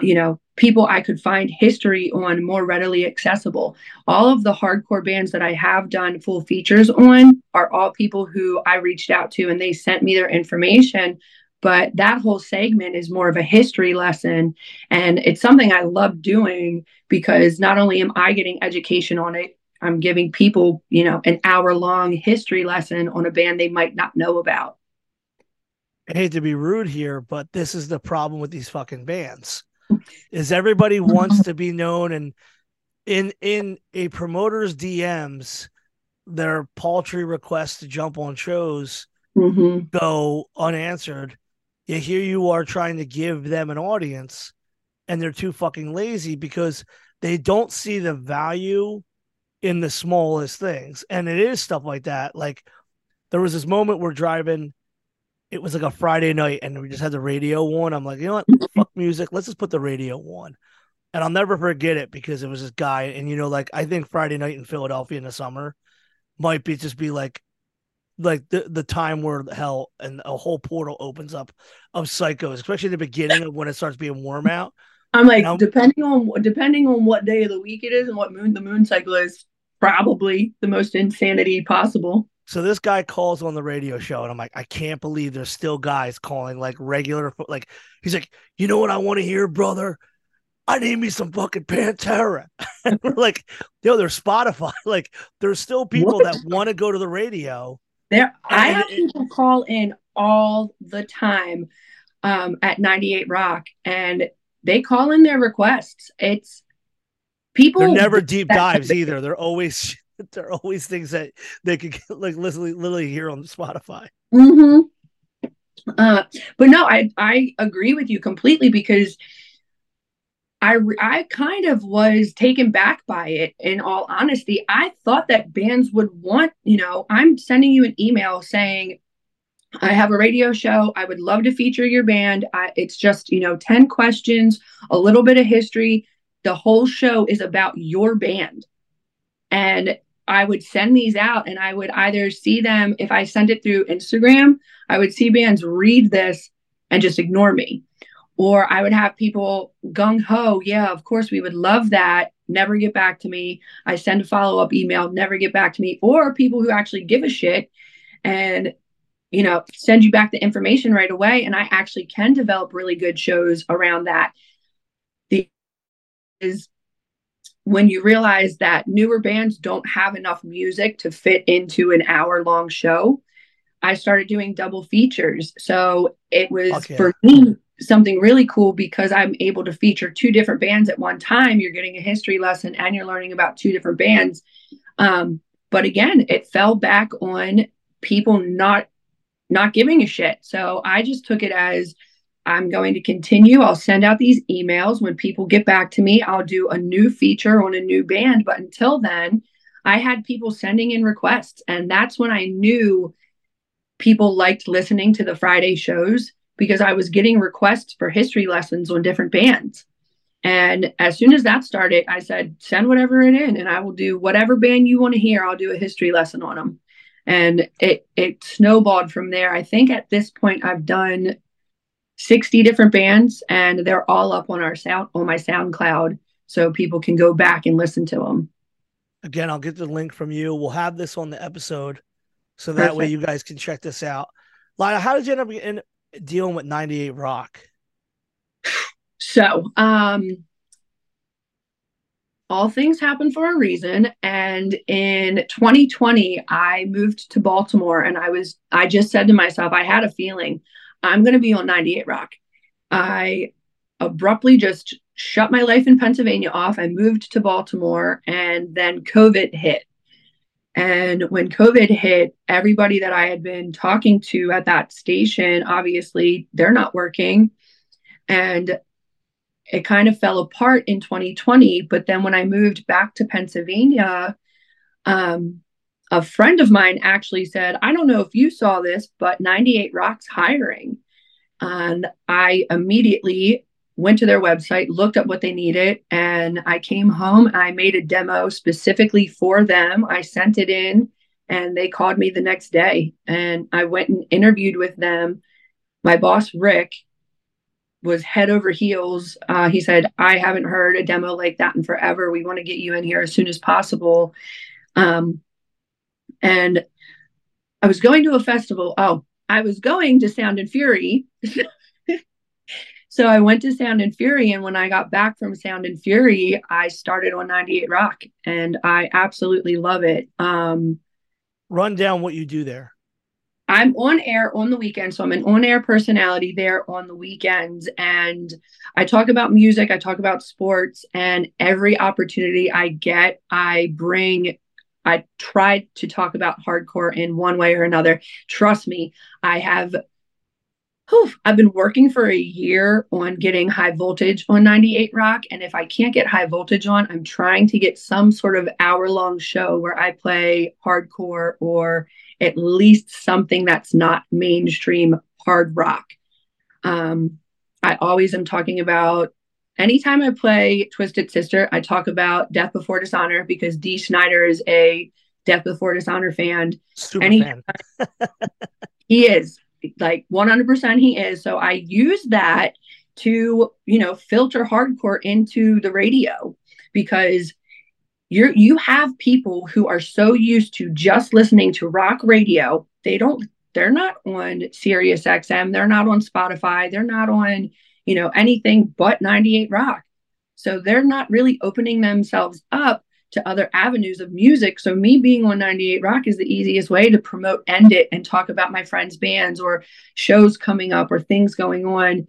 you know, people I could find history on more readily accessible. All of the hardcore bands that I have done full features on are all people who I reached out to and they sent me their information. But that whole segment is more of a history lesson. And it's something I love doing because not only am I getting education on it, I'm giving people, you know, an hour-long history lesson on a band they might not know about. I hate to be rude here, but this is the problem with these fucking bands, is everybody wants to be known, and in a promoter's DMs, their paltry requests to jump on shows go unanswered. Yet here you are trying to give them an audience, and they're too fucking lazy because they don't see the value in the smallest things. And it is stuff like that. Like there was this moment we're driving, it was like a Friday night, and we just had the radio on. I'm like, you know what, fuck music, let's just put the radio on. And I'll never forget it because it was this guy, and you know, like I think Friday night in Philadelphia in the summer might be just be like the time where hell and a whole portal opens up of psychos, especially the beginning of when it starts being warm out. I'm like, depending on what day of the week it is and what the moon cycle is, probably the most insanity possible. So this guy calls on the radio show, and I'm like, I can't believe there's still guys calling like regular. Like he's like, you know what I want to hear, brother? I need me some fucking Pantera. And we're like, yo, there's Spotify. Like there's still people that want to go to the radio. I have people call in all the time at 98 Rock, and they call in their requests. It's people. They're never deep dives either. They're always things that they could like literally hear on Spotify. But no, I agree with you completely because I kind of was taken back by it. In all honesty, I thought that bands would want, you know, I'm sending you an email saying, I have a radio show. I would love to feature your band. It's just, you know, 10 questions, a little bit of history. The whole show is about your band. And I would send these out, and I would either see them, if I sent it through Instagram, I would see bands read this and just ignore me. Or I would have people gung ho. Yeah, of course, we would love that. Never get back to me. I send a follow-up email, never get back to me. Or people who actually give a shit and you know, send you back the information right away. And I actually can develop really good shows around that. The is when you realize that newer bands don't have enough music to fit into an hour-long show, I started doing double features. So it was, for me, something really cool because I'm able to feature two different bands at one time. You're getting a history lesson and you're learning about two different bands. But again, it fell back on people not giving a shit. So I just took it as, I'm going to continue. I'll send out these emails. When people get back to me, I'll do a new feature on a new band. But until then, I had people sending in requests. And that's when I knew people liked listening to the Friday shows, because I was getting requests for history lessons on different bands. And as soon as that started, I said, send whatever it in and I will do whatever band you want to hear. I'll do a history lesson on them. And it snowballed from there. I think at this point I've done 60 different bands, and they're all up on my SoundCloud, so people can go back and listen to them. Again, I'll get the link from you. We'll have this on the episode, so that way you guys can check this out. Lila, how did you end up dealing with 98 Rock? So, all things happen for a reason. And in 2020, I moved to Baltimore, and I just said to myself, I had a feeling, I'm going to be on 98 Rock. I abruptly just shut my life in Pennsylvania off. I moved to Baltimore, and then COVID hit. And when COVID hit, everybody that I had been talking to at that station, obviously, they're not working. And it kind of fell apart in 2020. But then when I moved back to Pennsylvania, a friend of mine actually said, I don't know if you saw this, but 98 Rock's hiring. And I immediately went to their website, looked up what they needed, and I came home. I made a demo specifically for them. I sent it in, and they called me the next day. And I went and interviewed with them. My boss, Rick, was head over heels. He said, I haven't heard a demo like that in forever. We want to get you in here as soon as possible. And I was going to a festival. Oh, I was going to Sound and Fury. So I went to Sound and Fury. And when I got back from Sound and Fury, I started on 98 Rock. And I absolutely love it. Run down what you do there. I'm on air on the weekends. So I'm an on-air personality there on the weekends. And I talk about music. I talk about sports. And every opportunity I get, I tried to talk about hardcore in one way or another. Trust me, I've been working for a year on getting High Voltage on 98 Rock. And if I can't get High Voltage on, I'm trying to get some sort of hour-long show where I play hardcore or at least something that's not mainstream hard rock. I always am talking about, anytime I play Twisted Sister, I talk about Death Before Dishonor, because Dee Snider is a Death Before Dishonor fan. Super fan. He is. Like, 100% he is. So I use that to, filter hardcore into the radio, because you have people who are so used to just listening to rock radio. They're not on Sirius XM. They're not on Spotify. They're not on anything but 98 Rock. So they're not really opening themselves up to other avenues of music. So me being on 98 Rock is the easiest way to promote End It and talk about my friends' bands or shows coming up or things going on,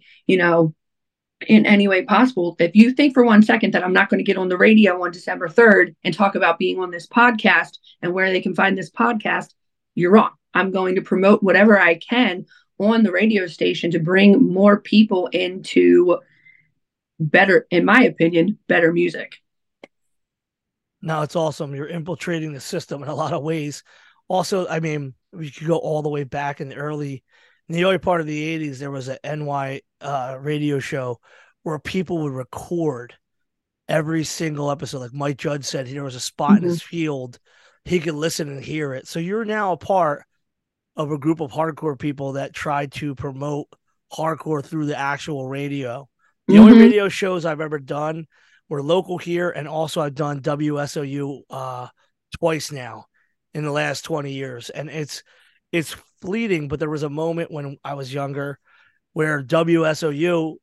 in any way possible. If you think for one second that I'm not going to get on the radio on December 3rd and talk about being on this podcast and where they can find this podcast, you're wrong. I'm going to promote whatever I can on the radio station to bring more people into better, in my opinion, better music. No, it's awesome. You're infiltrating the system in a lot of ways. Also, I mean, we could go all the way back in the early part of the 80s, there was a NY radio show where people would record every single episode. Like Mike Judd said, there was a spot in his field. He could listen and hear it. So you're now a part of a group of hardcore people that try to promote hardcore through the actual radio. The only radio shows I've ever done were local here, and also I've done WSOU twice now in the last 20 years. And it's it's fleeting, but there was a moment when I was younger where WSOU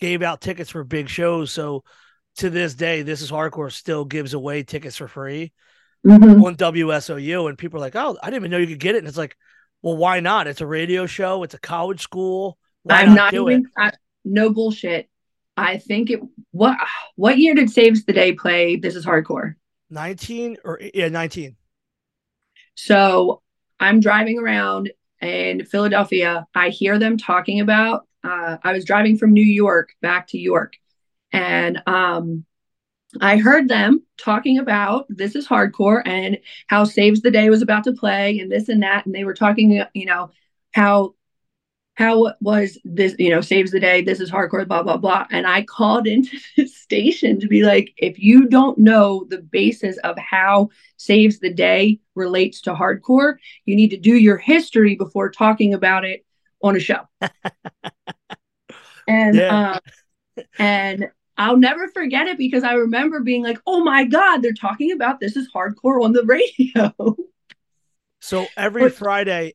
gave out tickets for big shows. So to this day, This Is Hardcore still gives away tickets for free on WSOU. And people are like, oh, I didn't even know you could get it. And it's like, well, why not? It's a radio show. It's a college school. Why I'm not do even, it? No bullshit. I think it, what year did Saves the Day play This Is Hardcore? 19. So I'm driving around in Philadelphia. I hear them talking about, I was driving from New York back to York, and I heard them talking about This Is Hardcore and how Saves the Day was about to play and this and that. And they were talking, you know, how was this, you know, Saves the Day, This Is Hardcore, blah, blah, blah. And I called into the station to be like, if you don't know the basis of how Saves the Day relates to hardcore, you need to do your history before talking about it on a show. And I'll never forget it, because I remember being like, oh my God, they're talking about This Is Hardcore on the radio. So every Friday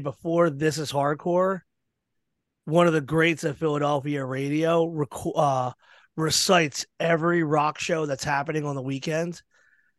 before This Is Hardcore, one of the greats of Philadelphia radio recites every rock show that's happening on the weekend.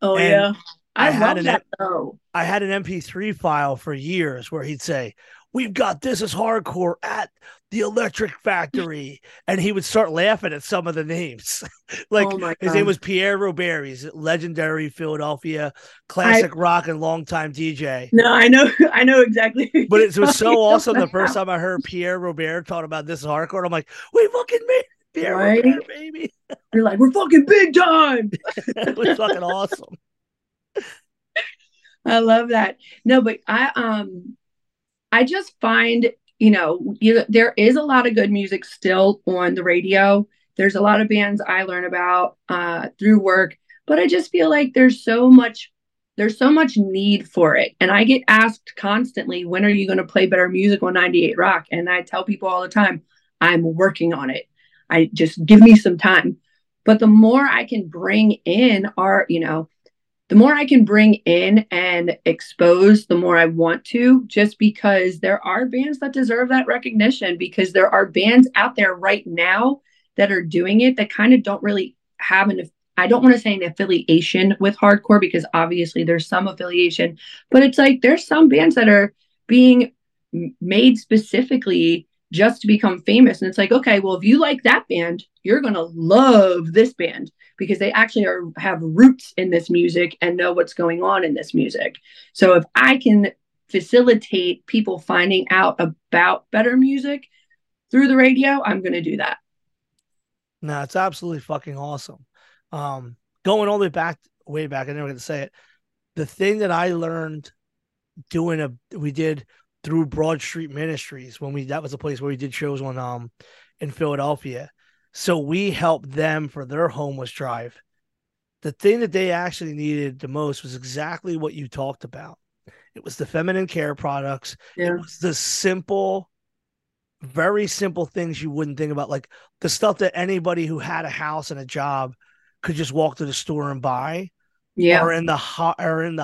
Oh, and yeah. I had an MP3 file for years where he'd say, we've got This Is Hardcore at the Electric Factory. And he would start laughing at some of the names. Like, oh, his name was Pierre Robert. He's legendary Philadelphia classic rock and longtime DJ. No, I know exactly. But it was so awesome. The first time I heard Pierre Robert talking about This Is Hardcore, I'm like, we fucking made it. Pierre Robert, baby. You're like, we're fucking big time. It was fucking awesome. I love that. No, but I just find, there is a lot of good music still on the radio. There's a lot of bands I learn about through work, but I just feel like there's so much need for it. And I get asked constantly, when are you going to play better music on 98 Rock? And I tell people all the time, I'm working on it. I just give me some time. But the more I can bring in and expose, the more I want to, just because there are bands that deserve that recognition, because there are bands out there right now that are doing it that kind of don't really have I don't want to say an affiliation with hardcore, because obviously there's some affiliation, but it's like there's some bands that are being made specifically just to become famous. And it's like, okay, well, if you like that band, you're going to love this band, because they actually have roots in this music and know what's going on in this music. So if I can facilitate people finding out about better music through the radio, I'm going to do that. No, it's absolutely fucking awesome. Going all the way back, I never got to say it. The thing that I learned we did through Broad Street Ministries, that was a place where we did shows on in Philadelphia. So we helped them for their homeless drive. The thing that they actually needed the most was exactly what you talked about. It was the feminine care products. Yeah. It was the simple, very simple things you wouldn't think about, like the stuff that anybody who had a house and a job could just walk to the store and buy. Yeah, are in the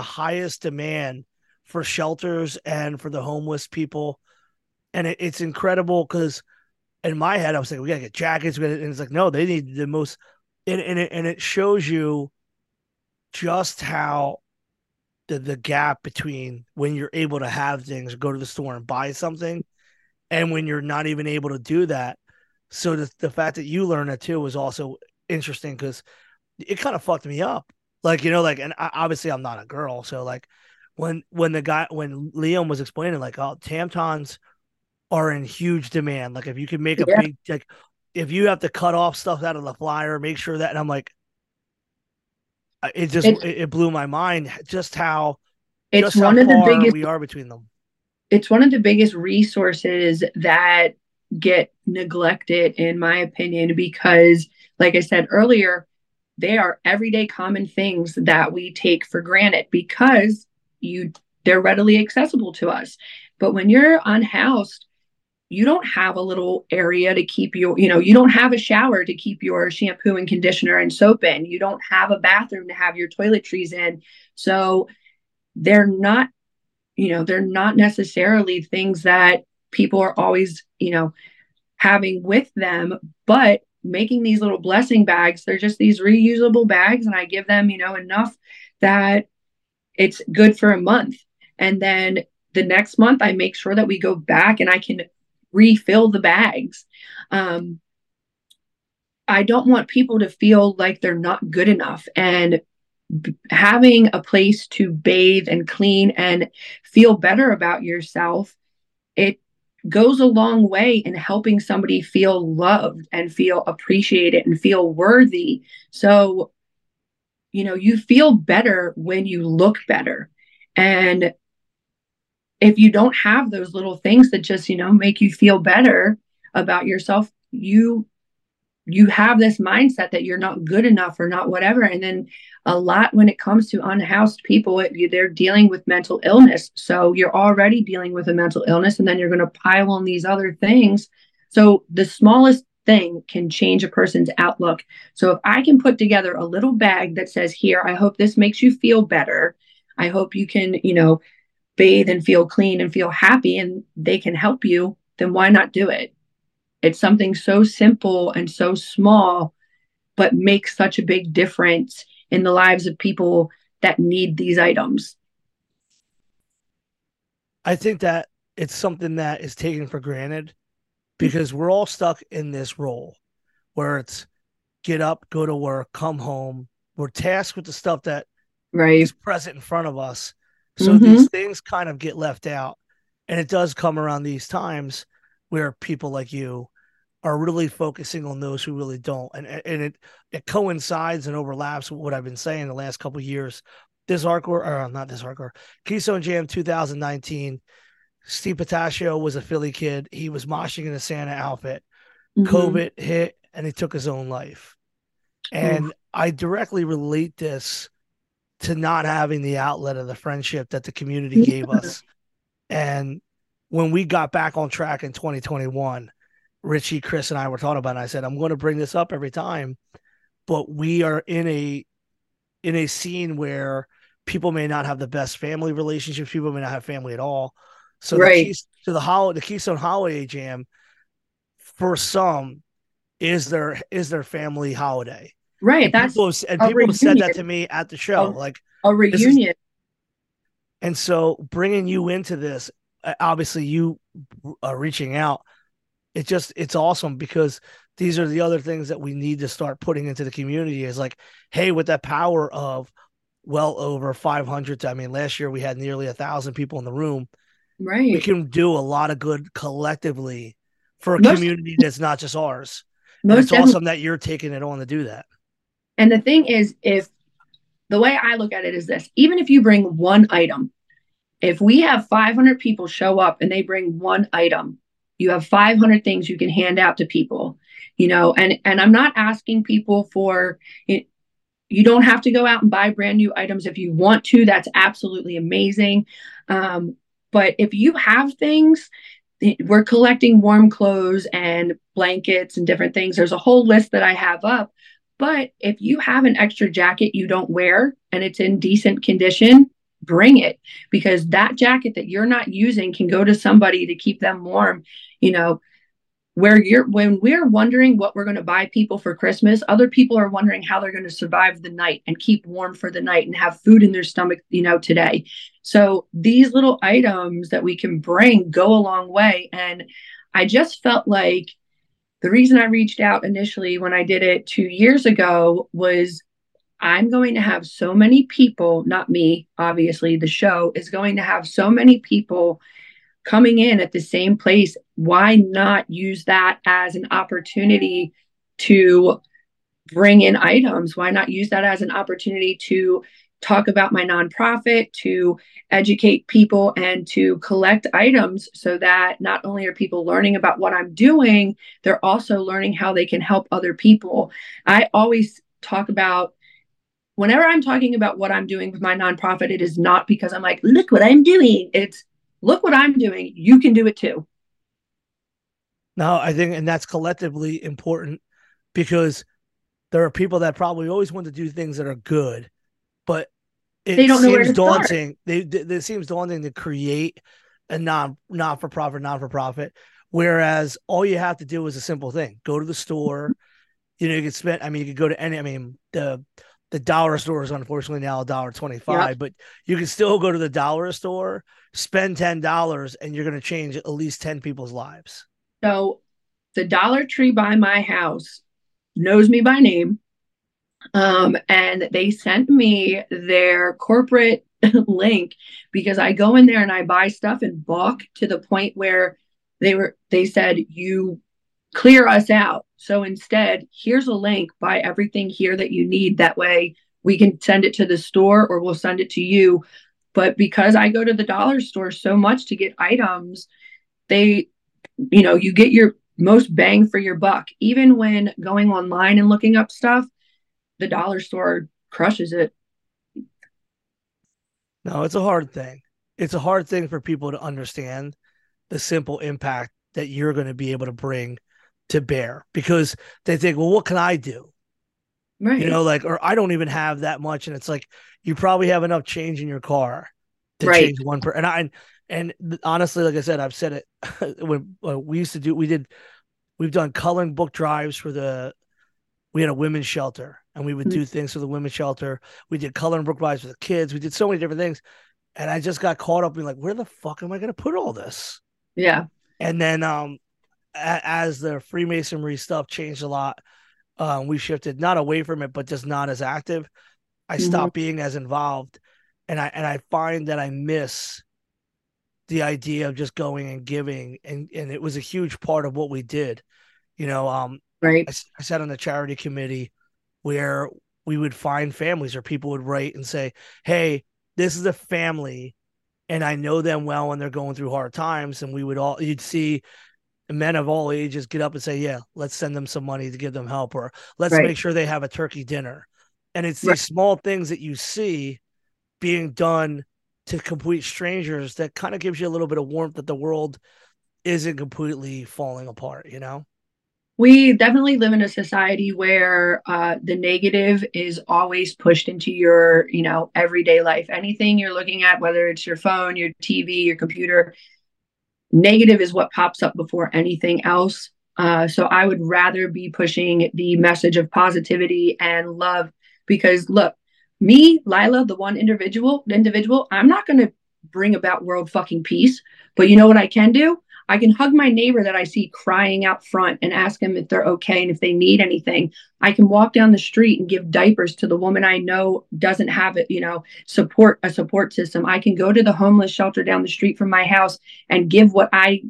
highest demand for shelters and for the homeless people. And it's incredible, because in my head, I was like, we got to get jackets. And it's like, no, they need the most. And it shows you just how the gap between when you're able to have things, go to the store and buy something, and when you're not even able to do that. So the fact that you learned that too was also interesting, because it kind of fucked me up. Obviously I'm not a girl. So like when Liam was explaining, like, oh, tampons are in huge demand. Like if you can make a big, like if you have to cut off stuff out of the flyer, make sure that, and I'm like, it blew my mind just how it's just one how of the biggest we are between them. It's one of the biggest resources that get neglected, in my opinion, because like I said earlier, they are everyday common things that we take for granted because they're readily accessible to us. But when you're unhoused, you don't have a little area to keep your, you don't have a shower to keep your shampoo and conditioner and soap in. You don't have a bathroom to have your toiletries in. So they're not you know, they're not necessarily things that people are always, you know, having with them, but making these little blessing bags, they're just these reusable bags. And I give them, you know, enough that it's good for a month. And then the next month I make sure that we go back and I can refill the bags. I don't want people to feel like they're not good enough, and having a place to bathe and clean and feel better about yourself, it goes a long way in helping somebody feel loved and feel appreciated and feel worthy. So, you know, you feel better when you look better. And if you don't have those little things that just, you know, make you feel better about yourself, you have this mindset that you're not good enough or not whatever. And then a lot when it comes to unhoused people, they're dealing with mental illness. So you're already dealing with a mental illness, and then you're going to pile on these other things. So the smallest thing can change a person's outlook. So if I can put together a little bag that says, here, I hope this makes you feel better. I hope you can, you know, bathe and feel clean and feel happy, and they can help you, then why not do it? It's something so simple and so small, but makes such a big difference in the lives of people that need these items. I think that it's something that is taken for granted, because we're all stuck in this role where it's get up, go to work, come home. We're tasked with the stuff that is present in front of us. So these things kind of get left out. And it does come around these times where people like you are really focusing on those who really don't. And it coincides and overlaps with what I've been saying the last couple of years. This hardcore, or not this hardcore, Keystone Jam 2019, Steve Pataccio was a Philly kid. He was moshing in a Santa outfit. COVID hit, and he took his own life. And I directly relate this to not having the outlet of the friendship that the community gave us. And when we got back on track in 2021, Richie, Chris, and I were talking about it. I said, I'm going to bring this up every time, but we are in a scene where people may not have the best family relationships. People may not have family at all. So the Keystone Holiday Jam, for some, is their family holiday. Right. And people have said that to me at the show. A reunion. And so bringing you into this, obviously you are reaching out. It's awesome, because these are the other things that we need to start putting into the community is like, hey, with that power of well over 500. I mean, last year we had nearly 1,000 people in the room. Right. We can do a lot of good collectively for a community that's not just ours. And it's awesome that you're taking it on to do that. And the thing is, if the way I look at it is this, even if you bring one item, if we have 500 people show up and they bring one item, you have 500 things you can hand out to people, you know, and I'm not asking people for, you don't have to go out and buy brand new items. If you want to, that's absolutely amazing. But if you have things, we're collecting warm clothes and blankets and different things. There's a whole list that I have up, but if you have an extra jacket you don't wear and it's in decent condition, bring it, because that jacket that you're not using can go to somebody to keep them warm. You know, when we're wondering what we're going to buy people for Christmas, other people are wondering how they're going to survive the night and keep warm for the night and have food in their stomach, you know, today. So these little items that we can bring go a long way. And I just felt like the reason I reached out initially when I did it 2 years ago was, I'm going to have so many people, not me, obviously, the show is going to have so many people coming in at the same place. Why not use that as an opportunity to bring in items? Why not use that as an opportunity to talk about my nonprofit, to educate people, and to collect items so that not only are people learning about what I'm doing, they're also learning how they can help other people. I always talk about, whenever I'm talking about what I'm doing with my nonprofit, it is not because I'm like, look what I'm doing. It's look what I'm doing. You can do it too. No, I think, and that's collectively important, because there are people that probably always want to do things that are good, but They don't know where to start. It seems daunting to create a not-for-profit, whereas all you have to do is a simple thing. Go to the store. You know, you could spend, I mean, you could go to any, I mean, the dollar store is unfortunately now $1.25, yep. But you can still go to the dollar store, spend $10, and you're going to change at least 10 people's lives. So the Dollar Tree by my house knows me by name. And they sent me their corporate link because I go in there and I buy stuff in bulk to the point where they said, you clear us out. So instead, here's a link, buy everything here that you need. That way we can send it to the store or we'll send it to you. But because I go to the dollar store so much to get items, they, you know, you get your most bang for your buck. Even when going online and looking up stuff, the dollar store crushes it. No, it's a hard thing. It's a hard thing for people to understand the simple impact that you're going to be able to bring to bear, because they think, well, what can I do? Right. You know, like, or I don't even have that much. And it's like, you probably have enough change in your car to right. change one person. And honestly, like I said, I've said it when we've done coloring book drives for we had a women's shelter, and we would do things for the women's shelter. We did coloring book drives for the kids. We did so many different things. And I just got caught up being like, where the fuck am I going to put all this? Yeah. And then, as the Freemasonry stuff changed a lot, we shifted not away from it, but just not as active. I stopped being as involved, and I find that I miss the idea of just going and giving, and it was a huge part of what we did. You know, right. I sat on the charity committee where we would find families, or people would write and say, "Hey, this is a family, and I know them well, and they're going through hard times," and you'd see men of all ages get up and say, yeah, let's send them some money to give them help, or let's right. make sure they have a turkey dinner. And it's right. these small things that you see being done to complete strangers that kind of gives you a little bit of warmth that the world isn't completely falling apart, you know? We definitely live in a society where the negative is always pushed into your, you know, everyday life. Anything you're looking at, whether it's your phone, your TV, your computer, negative is what pops up before anything else. So I would rather be pushing the message of positivity and love, because look, me, Lila, the one individual, I'm not going to bring about world fucking peace, but you know what I can do? I can hug my neighbor that I see crying out front and ask them if they're okay and if they need anything. I can walk down the street and give diapers to the woman I know doesn't have it, you know, support system. I can go to the homeless shelter down the street from my house and give what I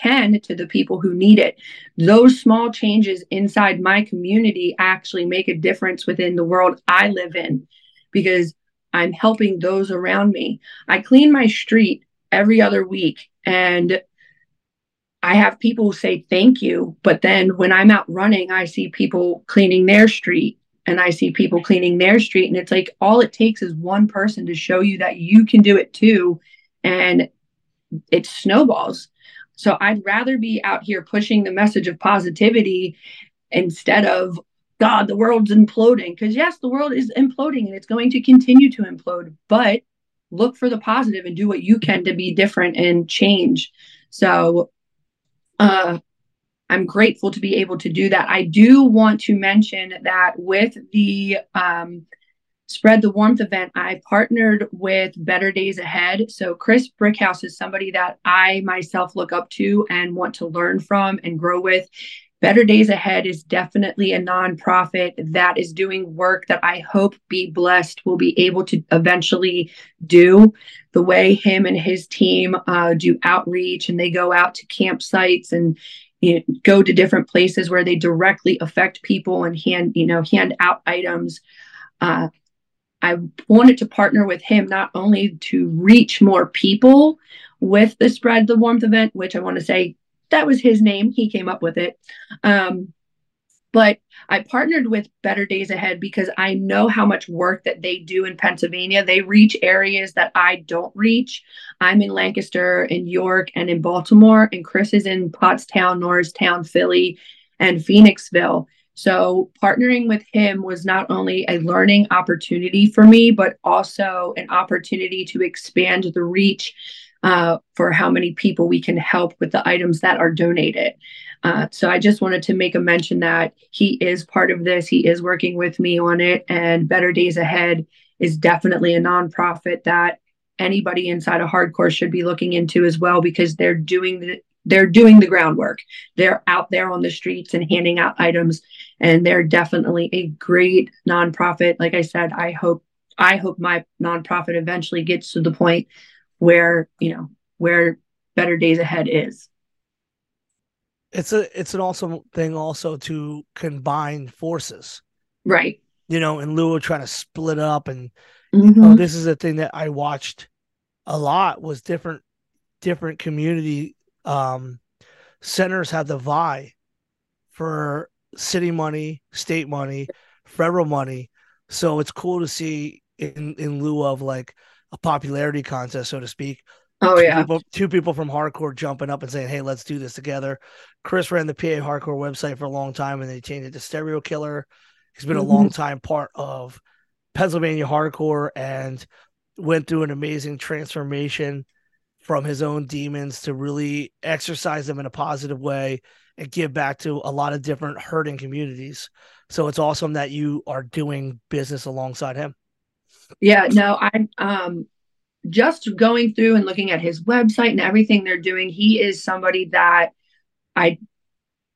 can to the people who need it. Those small changes inside my community actually make a difference within the world I live in, because I'm helping those around me. I clean my street every other week, and I have people say thank you, but then when I'm out running, I see people cleaning their street, and it's like, all it takes is one person to show you that you can do it too, and it snowballs. So I'd rather be out here pushing the message of positivity instead of, God, the world's imploding. Because yes, the world is imploding, and it's going to continue to implode, but look for the positive and do what you can to be different and change. So I'm grateful to be able to do that. I do want to mention that with the Spread the Warmth event, I partnered with Better Days Ahead. So Chris Brickhouse is somebody that I myself look up to and want to learn from and grow with. Better Days Ahead is definitely a nonprofit that is doing work that I hope Be Blessed will be able to eventually do. The way him and his team do outreach, and they go out to campsites and, you know, go to different places where they directly affect people and hand out items. I wanted to partner with him not only to reach more people with the Spread the Warmth event, which I want to say, that was his name. He came up with it. But I partnered with Better Days Ahead because I know how much work that they do in Pennsylvania. They reach areas that I don't reach. I'm in Lancaster, in York, and in Baltimore. And Chris is in Pottstown, Norristown, Philly, and Phoenixville. So partnering with him was not only a learning opportunity for me, but also an opportunity to expand the reach for how many people we can help with the items that are donated. So I just wanted to make a mention that he is part of this. He is working with me on it. And Better Days Ahead is definitely a nonprofit that anybody inside of hardcore should be looking into as well, because they're doing the groundwork. They're out there on the streets and handing out items, and they're definitely a great nonprofit. Like I said, I hope my nonprofit eventually gets to the point where, you know, where Better Days Ahead is. It's an awesome thing also to combine forces, right? You know, in lieu of trying to split up. And you know, this is a thing that I watched a lot, was different community centers have to vie for city money, state money, federal money. So it's cool to see in lieu of like a popularity contest, so to speak. Oh, yeah. Two people from hardcore jumping up and saying, hey, let's do this together. Chris ran the PA Hardcore website for a long time, and they changed it to Stereo Killer. He's been a long time part of Pennsylvania hardcore and went through an amazing transformation from his own demons to really exercise them in a positive way and give back to a lot of different hurting communities. So it's awesome that you are doing business alongside him. Yeah, no, I'm just going through and looking at his website and everything they're doing. He is somebody that I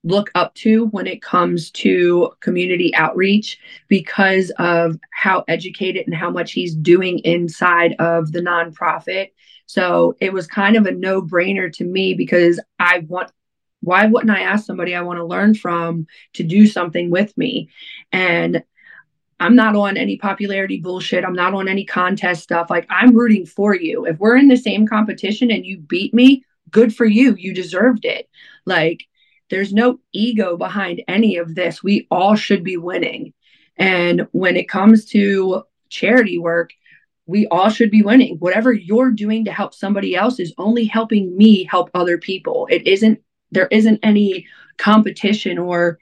look up to when it comes to community outreach because of how educated and how much he's doing inside of the nonprofit. So it was kind of a no-brainer to me, because why wouldn't I ask somebody I want to learn from to do something with me? And I'm not on any popularity bullshit. I'm not on any contest stuff. Like, I'm rooting for you. If we're in the same competition and you beat me, good for you. You deserved it. Like, there's no ego behind any of this. We all should be winning. And when it comes to charity work, we all should be winning. Whatever you're doing to help somebody else is only helping me help other people. There isn't any competition or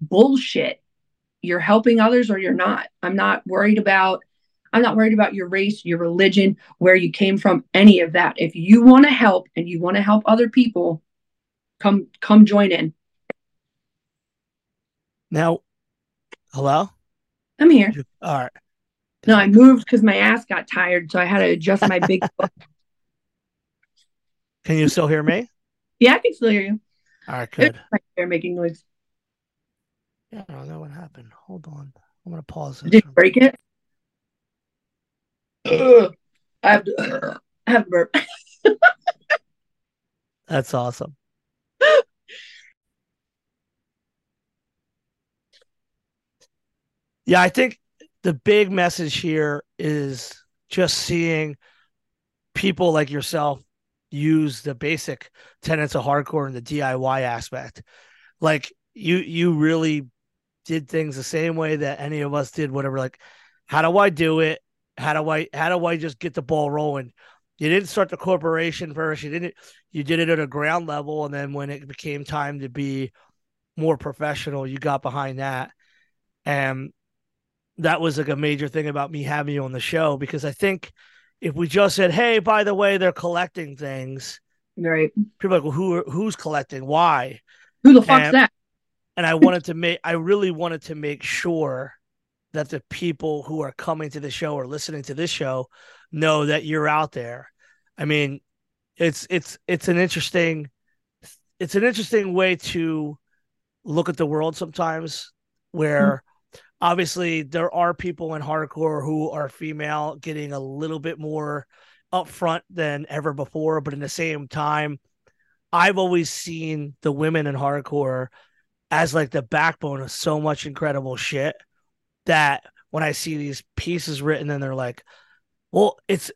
bullshit. You're helping others or you're not. I'm not worried about your race, your religion, where you came from, any of that. If you want to help and you want to help other people, come join in. Now, hello? I'm here. All right. No, I moved because my ass got tired, so I had to adjust my big book. Can you still hear me? Yeah, I can still hear you. All right, good. They're making noise. Yeah, I don't know what happened. Hold on. I'm going to pause. Did you break it? I have to burp. That's awesome. Yeah, I think the big message here is just seeing people like yourself use the basic tenets of hardcore and the DIY aspect. Like, you really did things the same way that any of us did, whatever. Like, how do I do it? How do I just get the ball rolling? You didn't start the corporation first. You did it at a ground level. And then when it became time to be more professional, you got behind that. And that was like a major thing about me having you on the show, because I think if we just said, hey, by the way, they're collecting things. Right. People are like, well, who's collecting? Why? Who the fuck's that? And I really wanted to make sure that the people who are coming to the show or listening to this show know that you're out there. I mean, it's an interesting way to look at the world sometimes, where obviously there are people in hardcore who are female getting a little bit more upfront than ever before. But in the same time, I've always seen the women in hardcore as like the backbone of so much incredible shit that when I see these pieces written and they're like, well, it's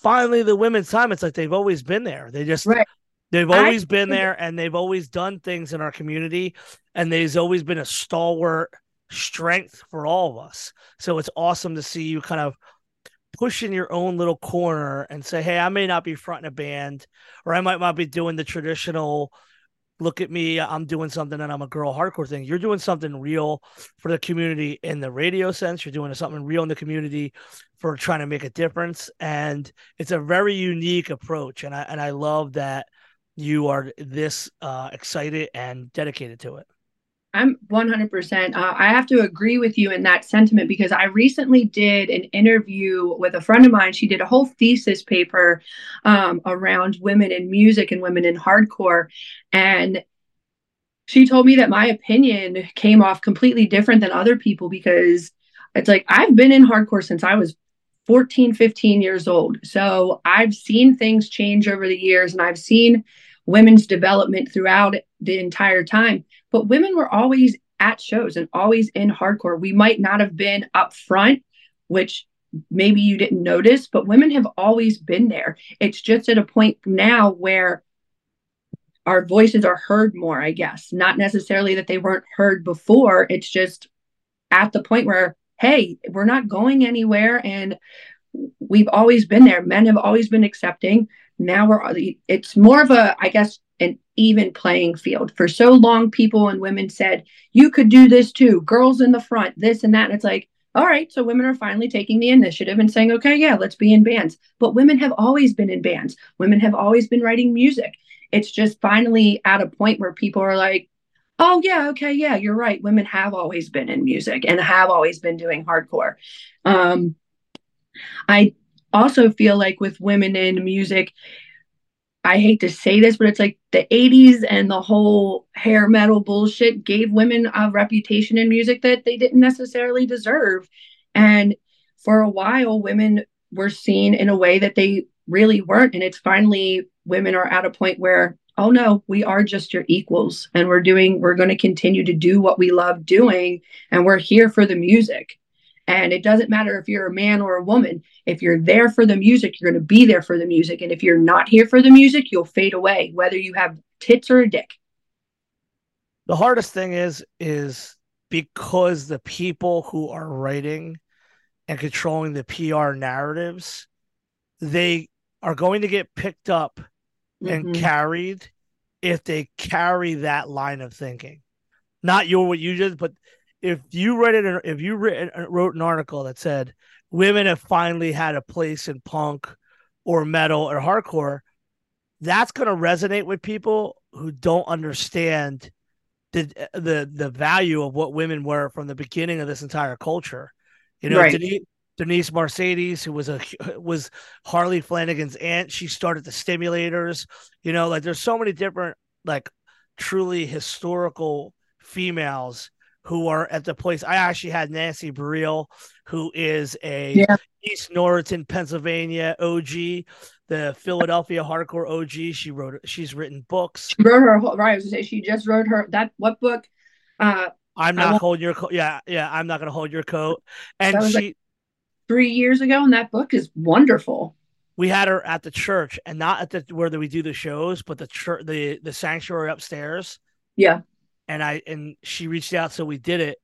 finally the women's time. It's like, they've always been there. They've always been there, and they've always done things in our community. And there's always been a stalwart strength for all of us. So it's awesome to see you kind of push in your own little corner and say, hey, I may not be fronting a band, or I might not be doing the traditional look at me, I'm doing something and I'm a girl hardcore thing. You're doing something real for the community in the radio sense. You're doing something real in the community for trying to make a difference. And it's a very unique approach. And I love that you are this excited and dedicated to it. I'm 100%. I have to agree with you in that sentiment, because I recently did an interview with a friend of mine. She did a whole thesis paper around women in music and women in hardcore. And she told me that my opinion came off completely different than other people, because it's like, I've been in hardcore since I was 14, 15 years old. So I've seen things change over the years, and I've seen women's development throughout the entire time. But women were always at shows and always in hardcore. We might not have been up front, which maybe you didn't notice, but women have always been there. It's just at a point now where our voices are heard more, I guess. Not necessarily that they weren't heard before. It's just at the point where, hey, we're not going anywhere, and we've always been there. Men have always been accepting. Now it's more of a, I guess, an even playing field. For so long, people and women said, you could do this too, girls in the front, this and that. And it's like, all right, so women are finally taking the initiative and saying, okay, yeah, let's be in bands. But women have always been in bands. Women have always been writing music. It's just finally at a point where people are like, oh yeah, okay, yeah, you're right. Women have always been in music and have always been doing hardcore. I also feel like with women in music, I hate to say this, but it's like the 80s and the whole hair metal bullshit gave women a reputation in music that they didn't necessarily deserve. And for a while, women were seen in a way that they really weren't. And it's finally, women are at a point where, oh no, we are just your equals. And we're going to continue to do what we love doing. And we're here for the music. And it doesn't matter if you're a man or a woman. If you're there for the music, you're going to be there for the music. And if you're not here for the music, you'll fade away, whether you have tits or a dick. The hardest thing is because the people who are writing and controlling the PR narratives, they are going to get picked up and carried if they carry that line of thinking. Not what you just, but... If you wrote an article that said women have finally had a place in punk or metal or hardcore, that's going to resonate with people who don't understand the value of what women were from the beginning of this entire culture. You know, right. Denise Mercedes, who was Harley Flanagan's aunt, she started the Stimulators. You know, like there's so many different, like, truly historical females who are at the place. I actually had Nancy Burrell, who is a East Norriton, Pennsylvania OG, the Philadelphia hardcore OG. She's written books. She wrote her whole, right, I was gonna say, she just wrote her, that, what book? I'm not holding your coat. Yeah, I'm not gonna hold your coat. And that was, she, like, 3 years ago, and that book is wonderful. We had her at the church, and not at the where we do the shows, but the church, the sanctuary upstairs. Yeah. And she reached out, so we did it.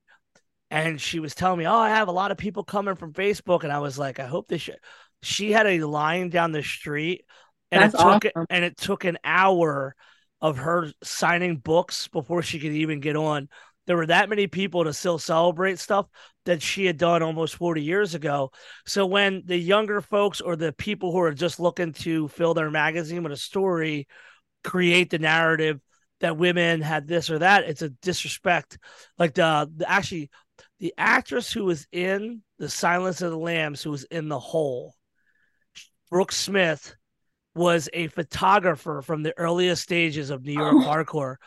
And she was telling me, oh, I have a lot of people coming from Facebook. And I was like, I hope they should. She had a line down the street, and it took an hour of her signing books before she could even get on. There were that many people to still celebrate stuff that she had done almost 40 years ago. So when the younger folks or the people who are just looking to fill their magazine with a story, create the narrative that women had this or that, it's a disrespect. Like the actress who was in The Silence of the Lambs, who was in The Hole, Brooke Smith, was a photographer from the earliest stages of New York hardcore.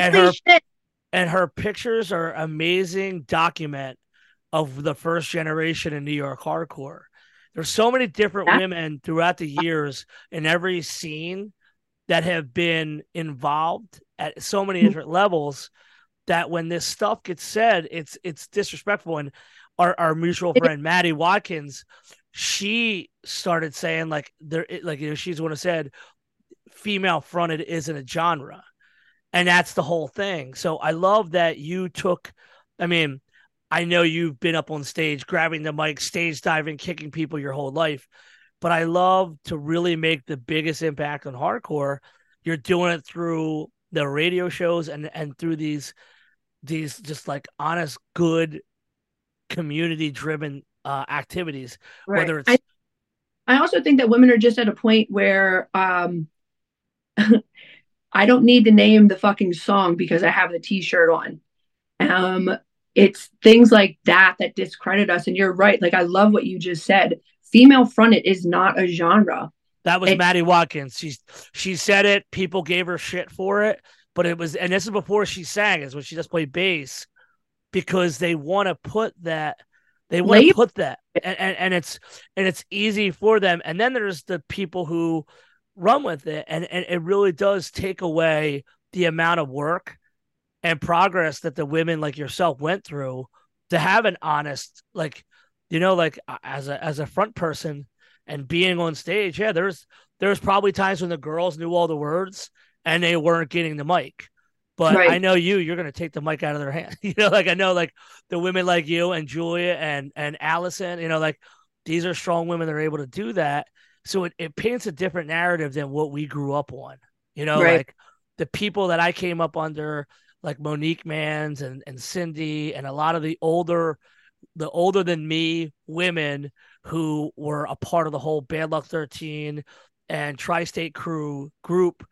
And her pictures are an amazing document of the first generation in New York hardcore. There's so many different women throughout the years in every scene that have been involved at so many different levels that when this stuff gets said, it's disrespectful. And our mutual friend, Maddie Watkins, she started saying, like, she's the one who said female fronted isn't a genre. And that's the whole thing. So I love that you took, I mean, I know you've been up on stage, grabbing the mic, stage diving, kicking people your whole life. But I love to really make the biggest impact on hardcore. You're doing it through the radio shows and through these just like honest, good, community-driven activities. Right. Whether it's, I also think that women are just at a point where I don't need to name the fucking song because I have the T-shirt on. It's things like that that discredit us. And you're right. Like, I love what you just said. Female fronted is not a genre. That was Maddie Watkins. She said it. People gave her shit for it. But it was, and this is before she sang, is when she just played bass, because they want to put that. They want to put that, and it's easy for them. And then there's the people who run with it, and it really does take away the amount of work and progress that the women like yourself went through to have an honest, like, you know, like as a front person and being on stage. Yeah, there's probably times when the girls knew all the words and they weren't getting the mic. But right. I know you're going to take the mic out of their hand. You know, like I know like the women like you and Julia and Allison, you know, like these are strong women that are able to do that. So it paints a different narrative than what we grew up on. You know, right. Like the people that I came up under, like Monique Manns and Cindy and a lot of the older than me women who were a part of the whole Bad Luck 13 and Tri-State Crew group.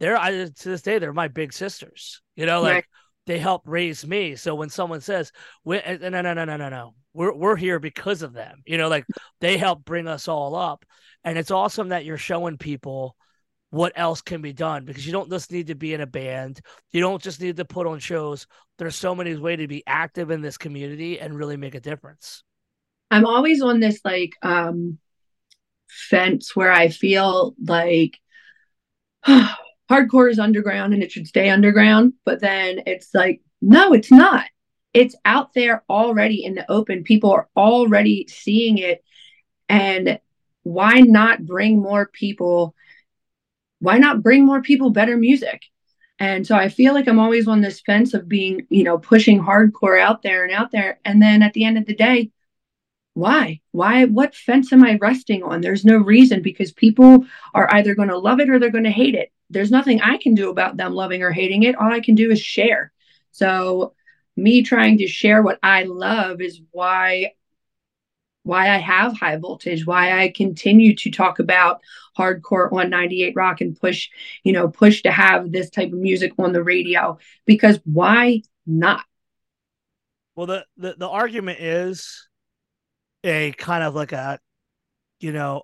To this day, they're my big sisters. You know, like right. They helped raise me. So when someone says, "No, we're here because of them," you know, like they helped bring us all up. And it's awesome that you're showing people what else can be done, because you don't just need to be in a band. You don't just need to put on shows. There's so many ways to be active in this community and really make a difference. I'm always on this like fence where I feel like hardcore is underground and it should stay underground. But then it's like, no, it's not. It's out there already in the open. People are already seeing it. And why not bring more people? Why not bring more people better music? And so I feel like I'm always on this fence of being, you know, pushing hardcore out there. And then at the end of the day, why? What fence am I resting on? There's no reason, because people are either going to love it or they're going to hate it. There's nothing I can do about them loving or hating it. All I can do is share. So me trying to share what I love is why I have High Voltage, why I continue to talk about hardcore on 98 Rock and push to have this type of music on the radio, because why not? Well, the argument is a kind of like a, you know,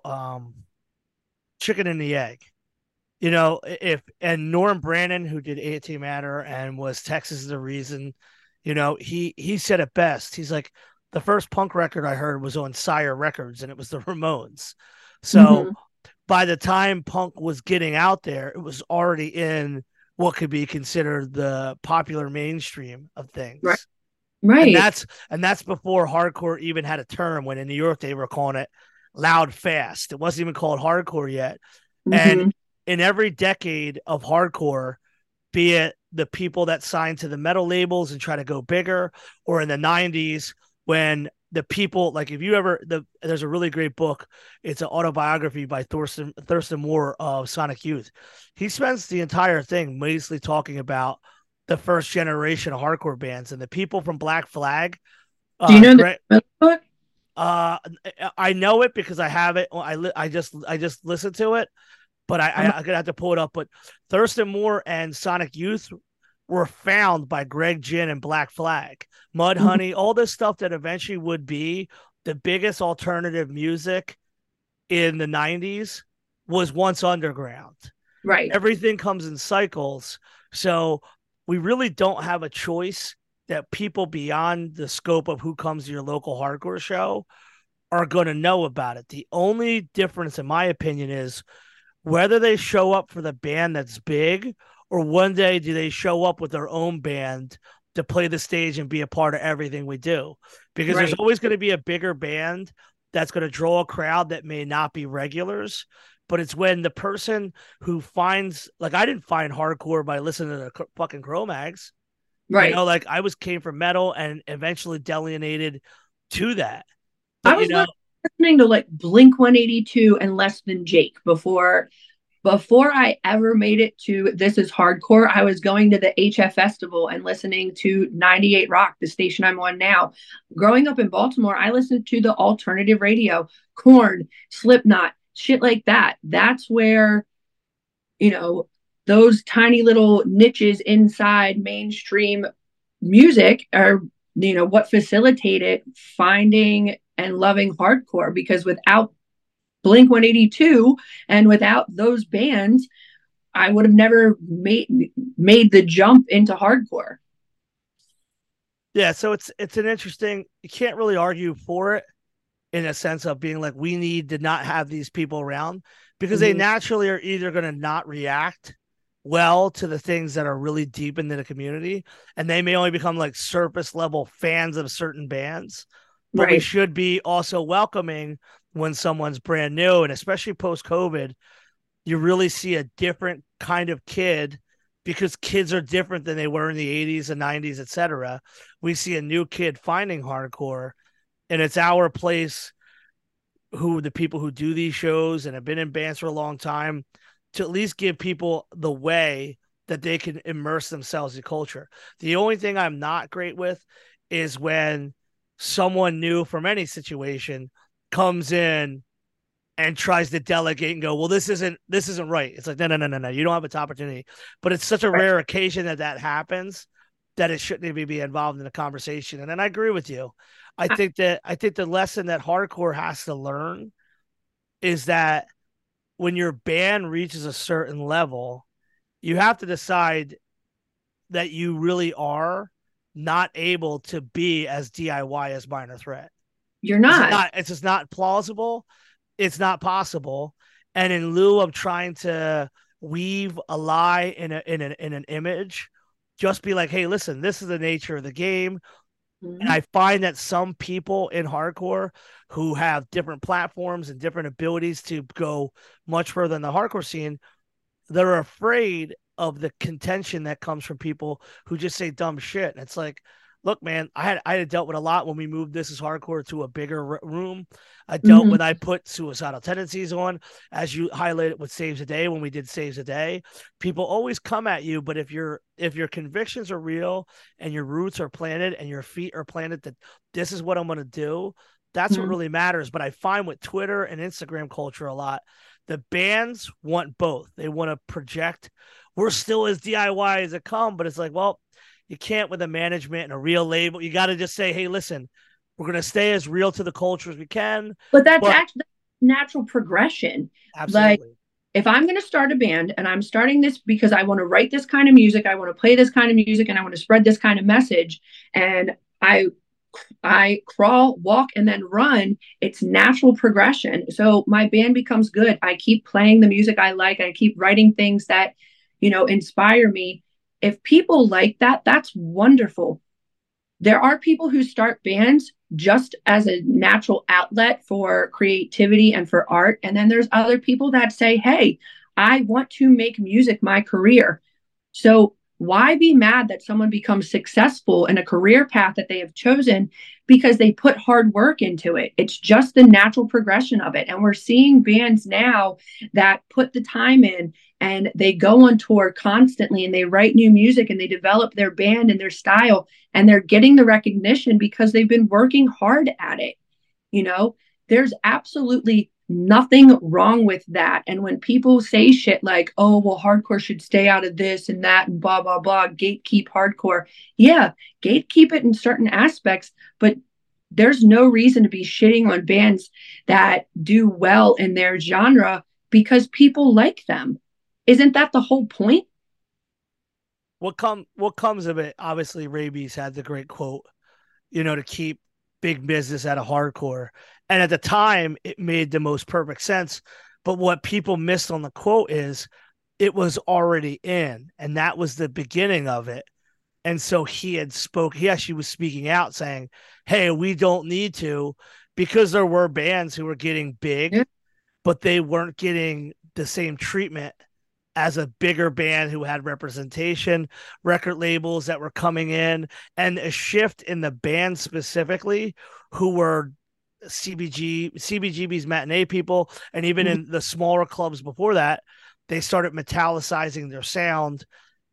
chicken and the egg. You know, Norm Brandon, who did AT Matter and was Texas is the Reason, you know, he said it best. He's like, the first punk record I heard was on Sire Records, and it was the Ramones. So by the time punk was getting out there, it was already in what could be considered the popular mainstream of things. Right. And that's before hardcore even had a term, when in New York they were calling it loud fast. It wasn't even called hardcore yet. Mm-hmm. And in every decade of hardcore, be it the people that signed to the metal labels and try to go bigger, or in the 90s when the people, like if you ever, there's a really great book. It's an autobiography by Thurston Moore of Sonic Youth. He spends the entire thing mostly talking about the first generation of hardcore bands and the people from Black Flag. Do you know the book? I know it because I have it. I just listened to it. But I'm going to have to pull it up. But Thurston Moore and Sonic Youth were found by Greg Ginn and Black Flag, Mudhoney, all this stuff that eventually would be the biggest alternative music in the 90s was once underground. Right. Everything comes in cycles. So we really don't have a choice that people beyond the scope of who comes to your local hardcore show are going to know about it. The only difference, in my opinion, is whether they show up for the band that's big, or one day do they show up with their own band to play the stage and be a part of everything we do. Because There's always going to be a bigger band that's going to draw a crowd that may not be regulars. But it's when the person who finds, like I didn't find hardcore by listening to the fucking Cro-Mags. Right. You know, like I came from metal and eventually delineated to that. But, I was listening to like Blink 182 and Less Than Jake before Before I ever made it to This Is Hardcore, I was going to the HF Festival and listening to 98 Rock, the station I'm on now. Growing up in Baltimore, I listened to the alternative radio, Korn, Slipknot, shit like that. That's where, you know, those tiny little niches inside mainstream music are, you know, what facilitated finding and loving hardcore, because without Blink 182 and without those bands, I would have never made the jump into hardcore. Yeah, so it's an interesting, you can't really argue for it in a sense of being like, we need to not have these people around, because mm-hmm. they naturally are either going to not react well to the things that are really deep into the community, and they may only become like surface level fans of certain bands. But right. we should be also welcoming when someone's brand new, and especially post-COVID, you really see a different kind of kid, because kids are different than they were in the 80s and 90s, etc. We see a new kid finding hardcore, and it's our place, who the people who do these shows and have been in bands for a long time, to at least give people the way that they can immerse themselves in culture. The only thing I'm not great with is when someone new from any situation comes in and tries to delegate and go, well, this isn't right. It's like, no. You don't have a top opportunity. But it's such a rare occasion that happens that it shouldn't even be involved in the conversation. And then I agree with you. I think the lesson that hardcore has to learn is that when your band reaches a certain level, you have to decide that you really are not able to be as DIY as Minor Threat. You're not. It's just not plausible. It's not possible. And in lieu of trying to weave a lie in an image, just be like, hey, listen, this is the nature of the game. Mm-hmm. And I find that some people in hardcore who have different platforms and different abilities to go much further in the hardcore scene, they're afraid of the contention that comes from people who just say dumb shit. And it's like, look, man, I had dealt with a lot when we moved This Is Hardcore to a bigger room. I dealt mm-hmm. when I put Suicidal Tendencies on, as you highlighted with Saves the Day, when we did Saves the Day. People always come at you, but if your convictions are real and your roots are planted and your feet are planted that this is what I'm going to do, that's mm-hmm. what really matters. But I find with Twitter and Instagram culture a lot, the bands want both. They want to project, we're still as DIY as it come, but it's like, well, you can't with a management and a real label. You got to just say, hey, listen, we're going to stay as real to the culture as we can. But that's actually natural progression. Absolutely. Like, if I'm going to start a band and I'm starting this because I want to write this kind of music, I want to play this kind of music, and I want to spread this kind of message, and I crawl, walk, and then run, it's natural progression. So my band becomes good. I keep playing the music I like. I keep writing things that, you know, inspire me. If people like that, that's wonderful. There are people who start bands just as a natural outlet for creativity and for art. And then there's other people that say, hey, I want to make music my career. So why be mad that someone becomes successful in a career path that they have chosen because they put hard work into it? It's just the natural progression of it. And we're seeing bands now that put the time in, and they go on tour constantly, and they write new music, and they develop their band and their style, and they're getting the recognition because they've been working hard at it. You know, there's absolutely nothing wrong with that. And when people say shit like, oh, well, hardcore should stay out of this and that and blah, blah, blah, gatekeep hardcore. Yeah, gatekeep it in certain aspects, but there's no reason to be shitting on bands that do well in their genre because people like them. Isn't that the whole point? What comes of it? Obviously, Rabies had the great quote, you know, to keep big business out of hardcore. And at the time, it made the most perfect sense. But what people missed on the quote is it was already in, and that was the beginning of it. And so he actually was speaking out saying, hey, we don't need to, because there were bands who were getting big, yeah. but they weren't getting the same treatment as a bigger band who had representation, record labels that were coming in, and a shift in the band specifically who were CBGB's matinee people, and even in the smaller clubs before that, they started metallicizing their sound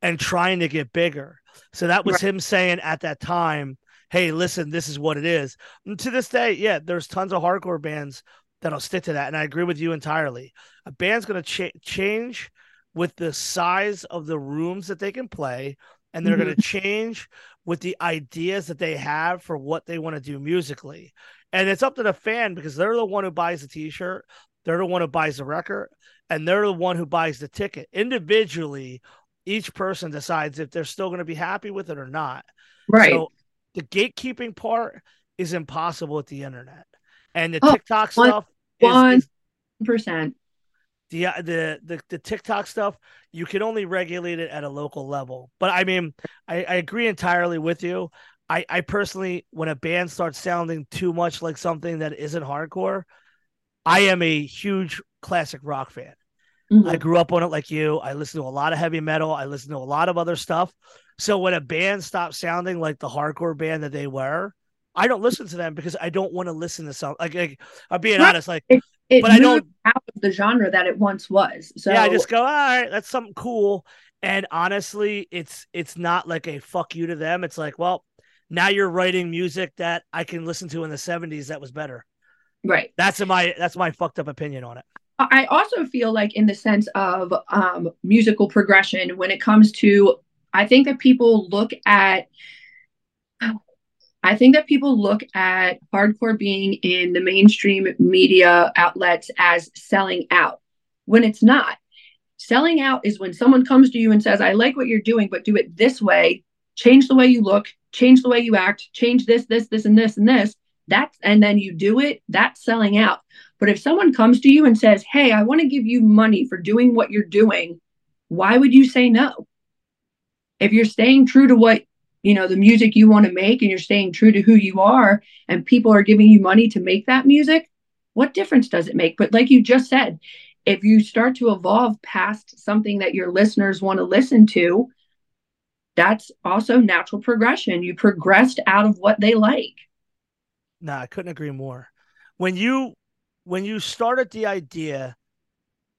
and trying to get bigger. So that was him saying at that time, hey, listen, this is what it is. And to this day, yeah, there's tons of hardcore bands that'll stick to that. And I agree with you entirely. A band's going to change with the size of the rooms that they can play, and they're going to change with the ideas that they have for what they want to do musically. And it's up to the fan, because they're the one who buys the t-shirt, they're the one who buys the record, and they're the one who buys the ticket. Individually, each person decides if they're still going to be happy with it or not. Right. So the gatekeeping part is impossible with the internet. And the TikTok stuff is 1%. The TikTok stuff, you can only regulate it at a local level. But I mean, I agree entirely with you. I personally, when a band starts sounding too much like something that isn't hardcore, I am a huge classic rock fan. I grew up on it like you. I listen to a lot of heavy metal. I listen to a lot of other stuff. So when a band stops sounding like the hardcore band that they were, I don't listen to them, because I don't want to listen to something. Like I'm being honest, like but I don't out of the genre that it once was. So yeah, I just go, all right, that's something cool. And honestly, it's not like a fuck you to them. It's like, well, now you're writing music that I can listen to in the 70s that was better. Right. That's my fucked up opinion on it. I also feel like, in the sense of musical progression, when it comes to, I think that people look at hardcore being in the mainstream media outlets as selling out, when it's not. Selling out is when someone comes to you and says, I like what you're doing, but do it this way. Change the way you look, change the way you act, change this, this, this, and this, and this. That's, and then you do it. That's selling out. But if someone comes to you and says, hey, I want to give you money for doing what you're doing, why would you say no? If you're staying true to what, you know, the music you want to make, and you're staying true to who you are, and people are giving you money to make that music, what difference does it make? But like you just said, if you start to evolve past something that your listeners want to listen to, that's also natural progression. You progressed out of what they like. No, I couldn't agree more. When you started the idea,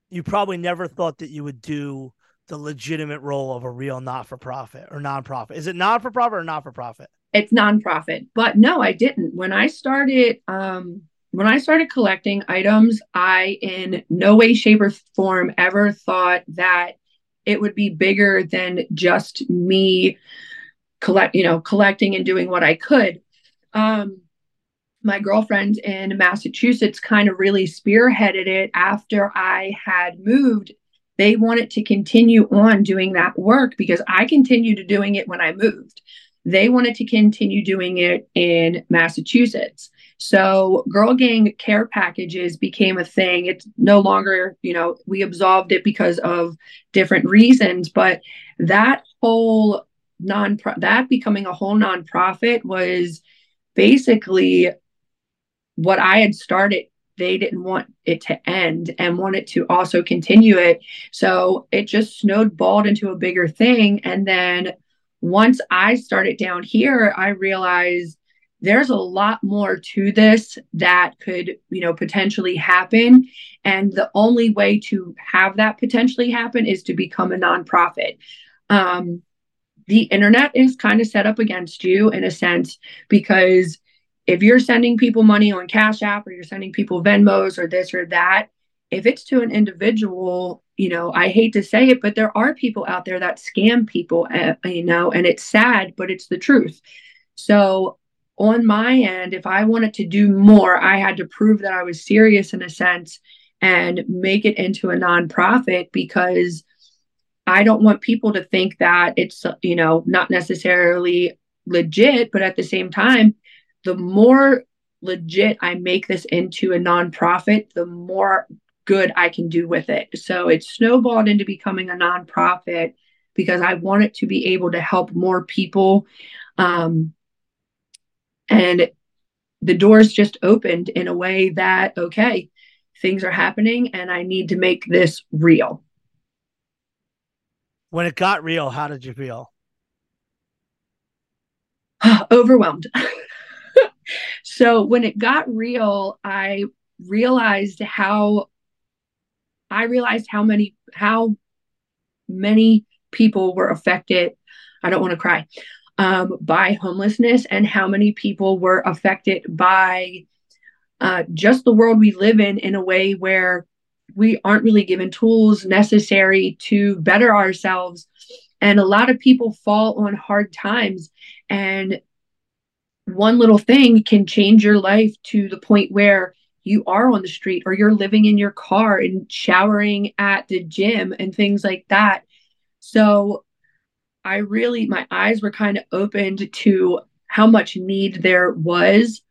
you probably never thought that you would do the legitimate role of a real not-for-profit or non-profit. Is it non-for-profit or not-for-profit? It's non-profit. But no, I didn't. When I started collecting items, I in no way, shape, or form ever thought that it would be bigger than just me collecting and doing what I could. My girlfriend in Massachusetts kind of really spearheaded it after I had moved. They wanted to continue on doing that work, because I continued doing it when I moved. They wanted to continue doing it in Massachusetts. So Girl Gang care packages became a thing. It's no longer, you know, we absolved it because of different reasons, but that whole that becoming a whole nonprofit was basically what I had started. They didn't want it to end and wanted to also continue it. So it just snowballed into a bigger thing. And then once I started down here, I realized there's a lot more to this that could, you know, potentially happen. And the only way to have that potentially happen is to become a nonprofit. The internet is kind of set up against you, in a sense, because if you're sending people money on Cash App, or you're sending people Venmos or this or that, if it's to an individual, you know, I hate to say it, but there are people out there that scam people, you know, and it's sad, but it's the truth. So on my end, if I wanted to do more, I had to prove that I was serious, in a sense, and make it into a nonprofit, because I don't want people to think that it's, you know, not necessarily legit. But at the same time, the more legit I make this into a nonprofit, the more good I can do with it. So it snowballed into becoming a nonprofit, because I wanted to be able to help more people. And the doors just opened in a way that, okay, things are happening and I need to make this real. When it got real, how did you feel? Overwhelmed. So when it got real, I realized how I realized how many people were affected. I don't want to cry. By homelessness, and how many people were affected by just the world we live in a way where we aren't really given tools necessary to better ourselves. And a lot of people fall on hard times, and one little thing can change your life to the point where you are on the street, or you're living in your car and showering at the gym and things like that. So I really, my eyes were kind of opened to how much need there was.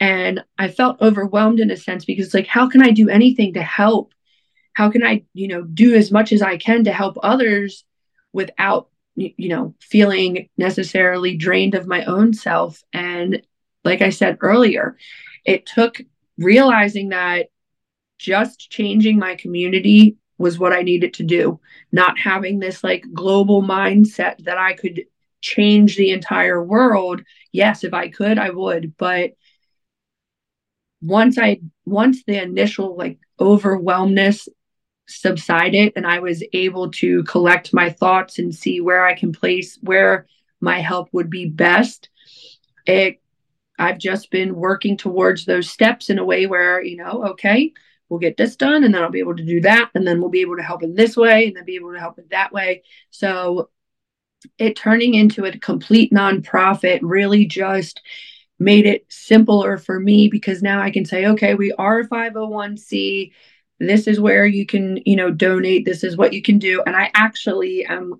And I felt overwhelmed in a sense, because it's like, how can I do anything to help? How can I, do as much as I can to help others without, feeling necessarily drained of my own self? And like I said earlier, it took realizing that just changing my community was what I needed to do, not having this like global mindset that I could change the entire world. Yes, if I could, I would. But once the initial like overwhelmness subsided, and I was able to collect my thoughts and see where I can place where my help would be best, I've just been working towards those steps in a way where, okay, we'll get this done, and then I'll be able to do that, and then we'll be able to help in this way, and then be able to help in that way. So it turning into a complete nonprofit really just made it simpler for me, because now I can say, okay, we are a 501c. This is where you can, donate. This is what you can do. And I actually am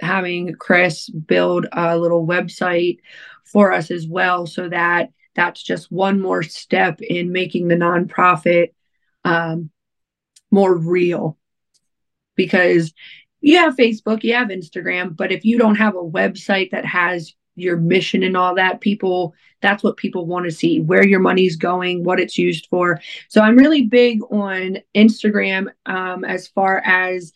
having Chris build a little website for us as well, so that that's just one more step in making the nonprofit more real. Because you have Facebook, you have Instagram, but if you don't have a website that has your mission and all that, that's what people want to see, where your money's going, what it's used for. So I'm really big on Instagram as far as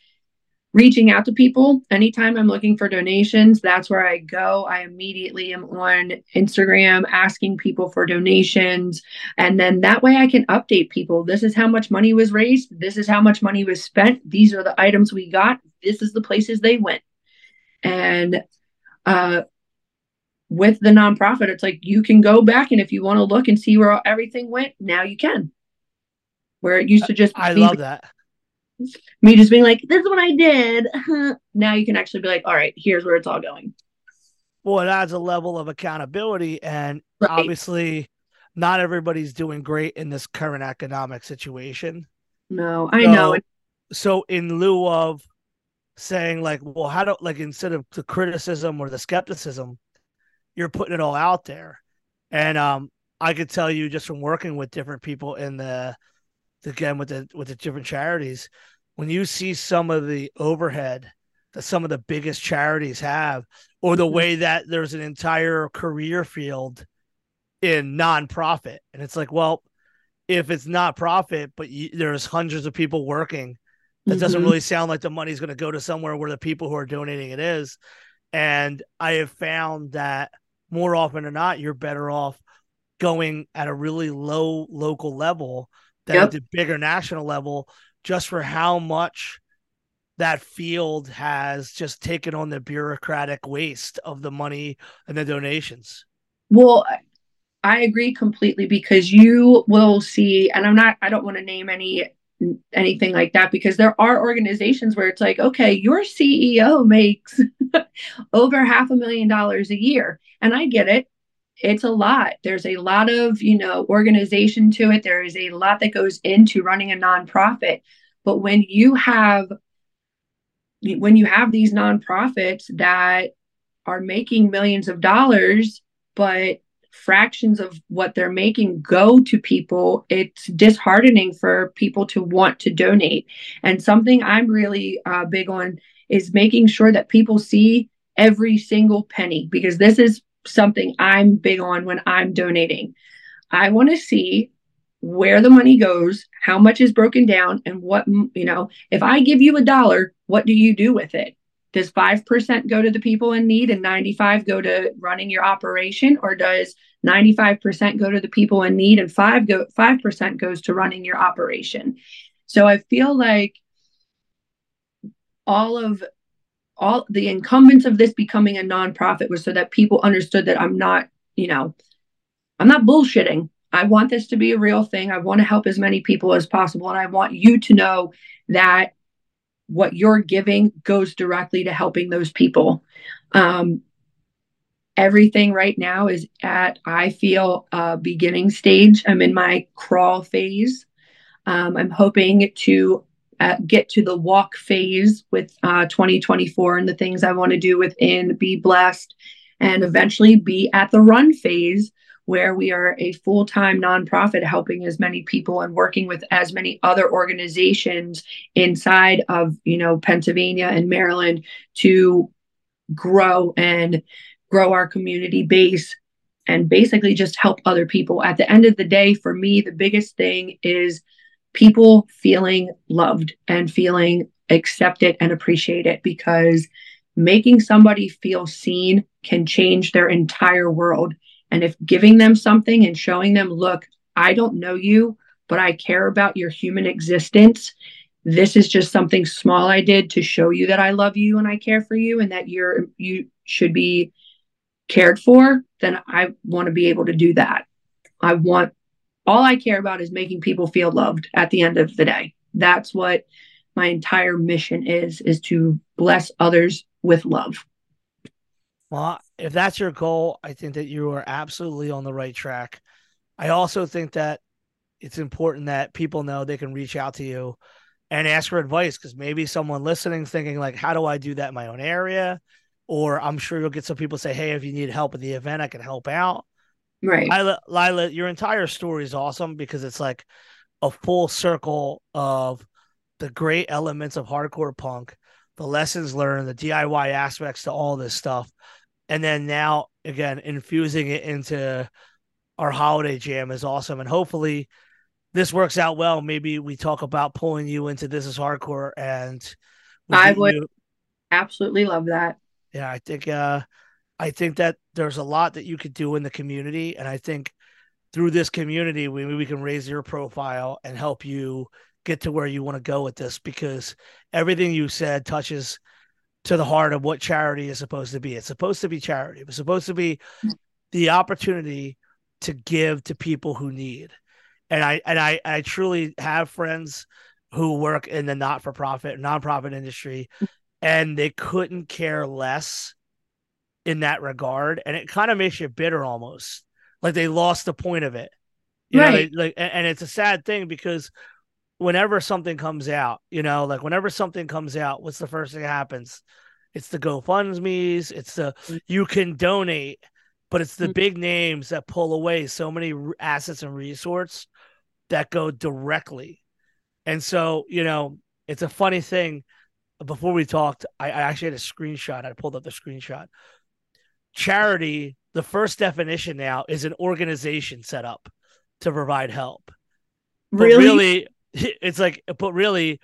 reaching out to people. Anytime I'm looking for donations, that's where I go. I immediately am on Instagram asking people for donations. And then that way I can update people. This is how much money was raised. This is how much money was spent. These are the items we got. This is the places they went. And with the nonprofit, it's like you can go back, and if you want to look and see where everything went, now you can. Where it used to just be. I love that. Me just being like, this is what I did. Now you can actually be like, all right, here's where it's all going. Well, it adds a level of accountability. And right. Obviously, not everybody's doing great in this current economic situation. No, I know. So in lieu of saying like, well, instead of the criticism or the skepticism, you're putting it all out there. And I could tell you just from working with different people in again, with the different charities, when you see some of the overhead that some of the biggest charities have, or the way that there's an entire career field in nonprofit, and it's like, well, if it's not profit, but there's hundreds of people working, that doesn't really sound like the money's going to go to somewhere where the people who are donating it is. And I have found that more often than not, you're better off going at a really low local level than at the bigger national level, just for how much that field has just taken on the bureaucratic waste of the money and the donations. Well, I agree completely, because you will see, and I don't want to name anything like that, because there are organizations where it's like, okay, your CEO makes over $500,000 a year. And I get it. It's a lot. There's a lot of, organization to it. There is a lot that goes into running a nonprofit. But when you have these nonprofits that are making millions of dollars, but fractions of what they're making go to people, it's disheartening for people to want to donate. And something I'm really big on is making sure that people see every single penny, because this is something I'm big on when I'm donating. I want to see where the money goes, how much is broken down, and what, if I give you $1, what do you do with it? Does 5% go to the people in need and 95 go to running your operation? Or does 95% go to the people in need and 5% goes to running your operation? So I feel like all the incumbents of this becoming a nonprofit was so that people understood that I'm not, you know, I'm not bullshitting. I want this to be a real thing. I want to help as many people as possible. And I want you to know that what you're giving goes directly to helping those people. Everything right now is at, I feel, beginning stage. I'm in my crawl phase. I'm hoping to get to the walk phase with 2024 and the things I want to do within Be Blessed, and eventually be at the run phase, where we are a full-time nonprofit helping as many people and working with as many other organizations inside of, you know, Pennsylvania and Maryland to grow and grow our community base and basically just help other people. At the end of the day, for me, the biggest thing is people feeling loved and feeling accepted and appreciated, because making somebody feel seen can change their entire world. And if giving them something and showing them, look, I don't know you, but I care about your human existence. This is just something small I did to show you that I love you and I care for you and that you should be cared for. Then I want to be able to do that. All I care about is making people feel loved at the end of the day. That's what my entire mission is to bless others with love. Well, if that's your goal, I think that you are absolutely on the right track. I also think that it's important that people know they can reach out to you and ask for advice, because maybe someone listening thinking like, how do I do that in my own area? Or I'm sure you'll get some people say, hey, if you need help at the event, I can help out. Right. Lila, your entire story is awesome, because it's like a full circle of the great elements of hardcore punk, the lessons learned, the DIY aspects to all this stuff. And then now, again, infusing it into our holiday jam is awesome. And hopefully this works out well. Maybe we talk about pulling you into This Is Hardcore. And I would absolutely love that. Yeah, I think that there's a lot that you could do in the community. And I think through this community, we can raise your profile and help you get to where you want to go with this, because everything you said touches to the heart of what charity is supposed to be. It's supposed to be charity. It's supposed to be the opportunity to give to people who need. And I truly have friends who work in the not-for-profit, nonprofit industry, and they couldn't care less in that regard. And it kind of makes you bitter almost, like they lost the point of it. You right. know, and it's a sad thing, because whenever something comes out, you know, like whenever something comes out, what's the first thing that happens? It's the GoFundMe's, it's the, you can donate, but it's the big names that pull away so many assets and resources that go directly. And so, you know, it's a funny thing. Before we talked, I actually had a screenshot. I pulled up the screenshot. Charity, the first definition now is an organization set up to provide help. But really it's like, but really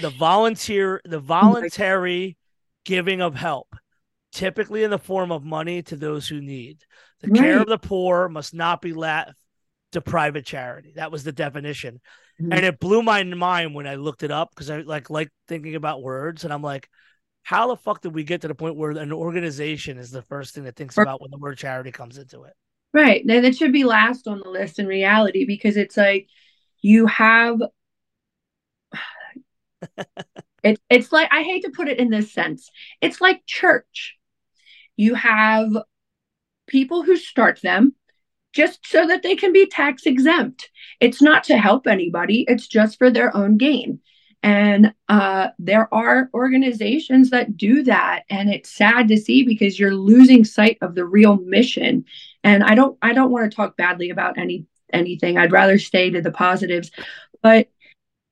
the voluntary giving of help, typically in the form of money to those who need. The right. care of the poor must not be left to private charity. That was the definition. Mm-hmm. And it blew my mind when I looked it up, because I like thinking about words, and I'm like, how the fuck did we get to the point where an organization is the first thing that thinks about when the word charity comes into it? Right. Now, that should be last on the list in reality, because it's like you have it's like, I hate to put it in this sense, it's like church. You have people who start them just so that they can be tax exempt. It's not to help anybody. It's just for their own gain. And there are organizations that do that. And it's sad to see, because you're losing sight of the real mission. And I don't want to talk badly about anything. I'd rather stay to the positives. But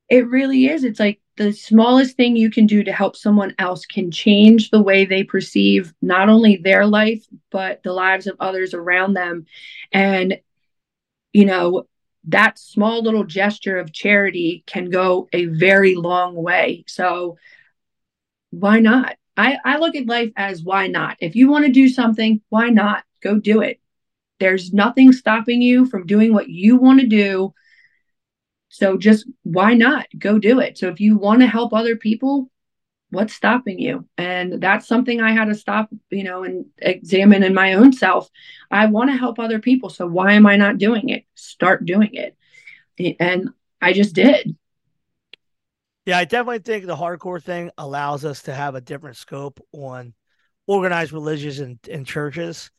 it really is. It's like the smallest thing you can do to help someone else can change the way they perceive not only their life, but the lives of others around them. And, you know, that small little gesture of charity can go a very long way. So why not? I look at life as why not? If you want to do something, why not? Go do it. There's nothing stopping you from doing what you want to do. So just why not go do it? So if you want to help other people, what's stopping you? And that's something I had to stop, you know, and examine in my own self. I want to help other people. So why am I not doing it? Start doing it. And I just did. Yeah, I definitely think the hardcore thing allows us to have a different scope on organized religions and churches.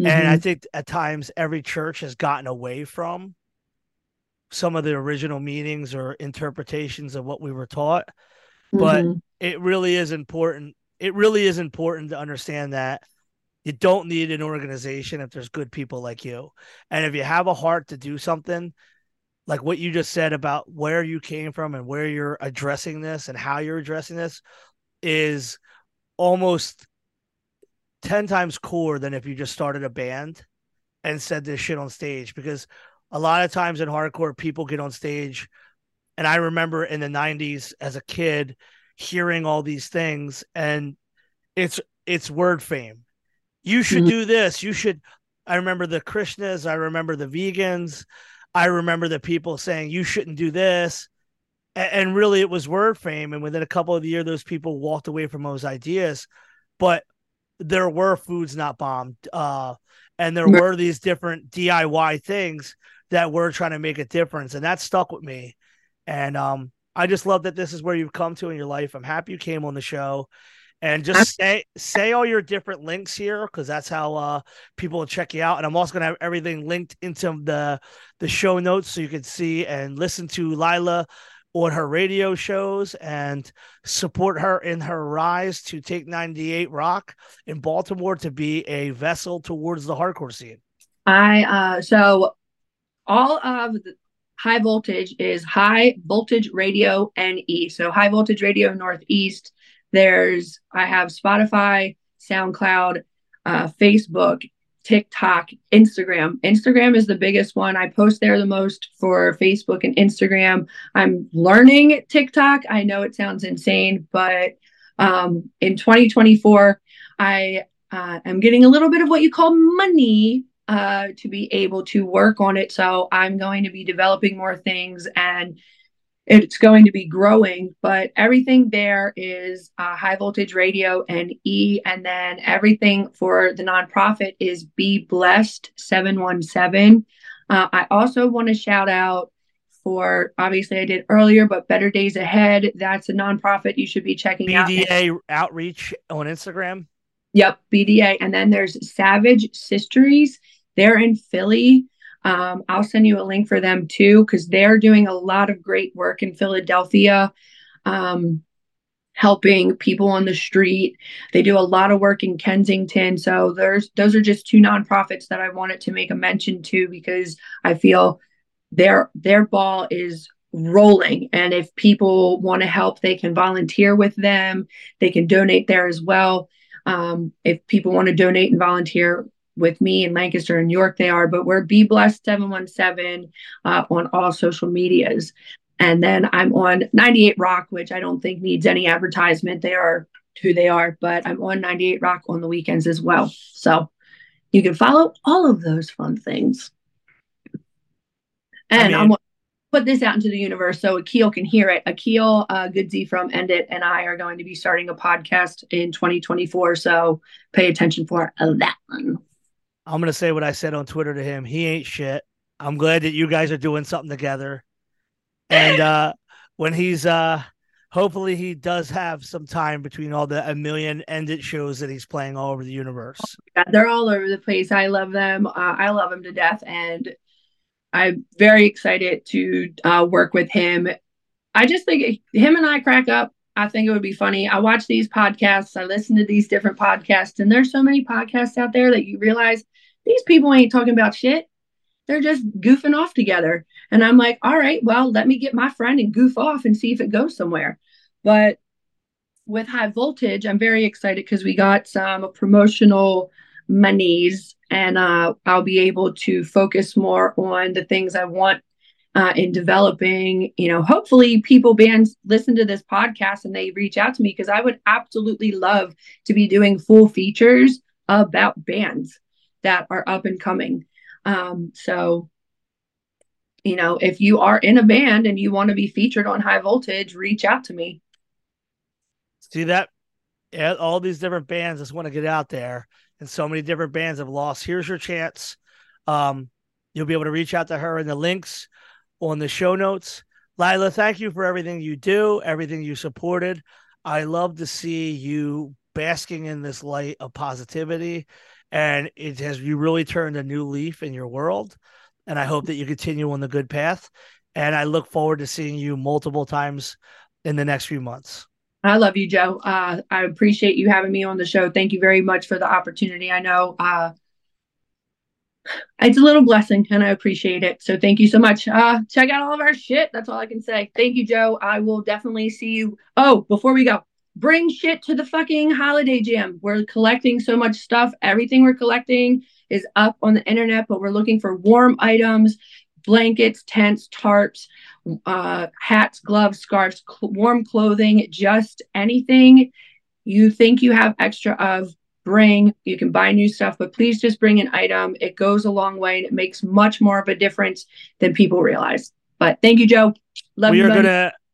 Mm-hmm. And I think at times every church has gotten away from some of the original meanings or interpretations of what we were taught. But mm-hmm. it really is important. It really is important to understand that you don't need an organization if there's good people like you. And if you have a heart to do something, like what you just said about where you came from and where you're addressing this and how you're addressing this is almost 10 times cooler than if you just started a band and said this shit on stage. Because a lot of times in hardcore, people get on stage. And I remember in the 90s as a kid hearing all these things, and it's word fame. You should mm-hmm. do this. You should. I remember the Krishnas. I remember the vegans. I remember the people saying you shouldn't do this. And really it was word fame. And within a couple of years, those people walked away from those ideas, but there were Foods Not Bombed. And there were these different DIY things that were trying to make a difference. And that stuck with me. And I just love that this is where you've come to in your life. I'm happy you came on the show, and just say all your different links here, because that's how people will check you out. And I'm also going to have everything linked into the show notes, so you can see and listen to Lila on her radio shows and support her in her rise to take 98 Rock in Baltimore to be a vessel towards the hardcore scene. So all of the High Voltage is High Voltage Radio NE. So High Voltage Radio Northeast. I have Spotify, SoundCloud, Facebook, TikTok, Instagram. Instagram is the biggest one. I post there the most for Facebook and Instagram. I'm learning TikTok. I know it sounds insane, but in 2024, I am getting a little bit of what you call money to be able to work on it. So I'm going to be developing more things, and it's going to be growing, but everything there is High Voltage Radio and E. And then everything for the nonprofit is Be Blessed 717. I also want to shout out for, obviously I did earlier, but Better Days Ahead. That's a nonprofit you should be checking BDA out. BDA Outreach on Instagram. Yep. BDA. And then there's Savage Sistries. They're in Philly. I'll send you a link for them too, because they're doing a lot of great work in Philadelphia, helping people on the street. They do a lot of work in Kensington. So those are just two nonprofits that I wanted to make a mention to, because I feel their ball is rolling. And if people want to help, they can volunteer with them. They can donate there as well. If people want to donate and volunteer with me in Lancaster and York, they are, but we're Be Blessed 717 on all social medias. And then I'm on 98 Rock, which I don't think needs any advertisement. They are who they are, but I'm on 98 Rock on the weekends as well. So you can follow all of those fun things. And I'm going to put this out into the universe so Akil can hear it. Akil Goodsey from End It and I are going to be starting a podcast in 2024. So pay attention for that one. I'm going to say what I said on Twitter to him. He ain't shit. I'm glad that you guys are doing something together. And when he's hopefully he does have some time between all the a million End It shows that he's playing all over the universe. Oh, they're all over the place. I love them. I love him to death. And I'm very excited to work with him. I just think him and I crack up. I think it would be funny. I watch these podcasts. I listen to these different podcasts, and there's so many podcasts out there that you realize these people ain't talking about shit. They're just goofing off together. And I'm like, all right, well, let me get my friend and goof off and see if it goes somewhere. But with High Voltage, I'm very excited because we got some promotional monies, and I'll be able to focus more on the things I want in developing, you know. Hopefully bands listen to this podcast and they reach out to me, because I would absolutely love to be doing full features about bands that are up and coming. So you know, if you are in a band and you want to be featured on High Voltage, reach out to me. See that? Yeah, all these different bands just want to get out there, and so many different bands have lost. Here's your chance. You'll be able to reach out to her in the links on the show notes. Lila, thank you for everything you do, everything you supported. I love to see you basking in this light of positivity, and it has, you really turned a new leaf in your world. And I hope that you continue on the good path. And I look forward to seeing you multiple times in the next few months. I love you, Joe. I appreciate you having me on the show. Thank you very much for the opportunity. I know it's a little blessing, and I appreciate it. So thank you so much. Check out all of our shit. That's all I can say. Thank you, Joe. I will definitely see you. Oh, before we go, bring shit to the fucking Holiday Jam. We're collecting so much stuff. Everything we're collecting is up on the internet, but we're looking for warm items, blankets, tents, tarps, hats, gloves, scarves, warm clothing, just anything you think you have extra of, bring. You can buy new stuff, but please just bring an item. It goes a long way, and it makes much more of a difference than people realize. But thank you, Joe. Love you.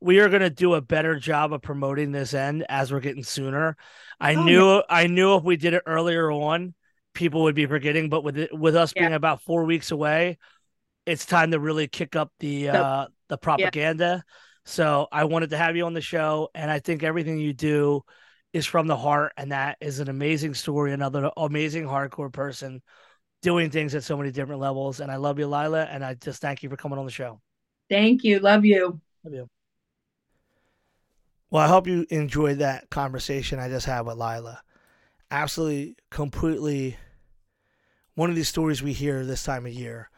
We are gonna do a better job of promoting this end as we're getting sooner. I knew if we did it earlier on, people would be forgetting, but with us being about 4 weeks away, it's time to really kick up the propaganda. Yeah. So I wanted to have you on the show, and I think everything you do is from the heart, and that is an amazing story. Another amazing hardcore person doing things at so many different levels. And I love you, Lila, and I just thank you for coming on the show. Thank you. Love you. Love you. Well, I hope you enjoyed that conversation I just had with Lila. Absolutely, completely. One of these stories we hear this time of year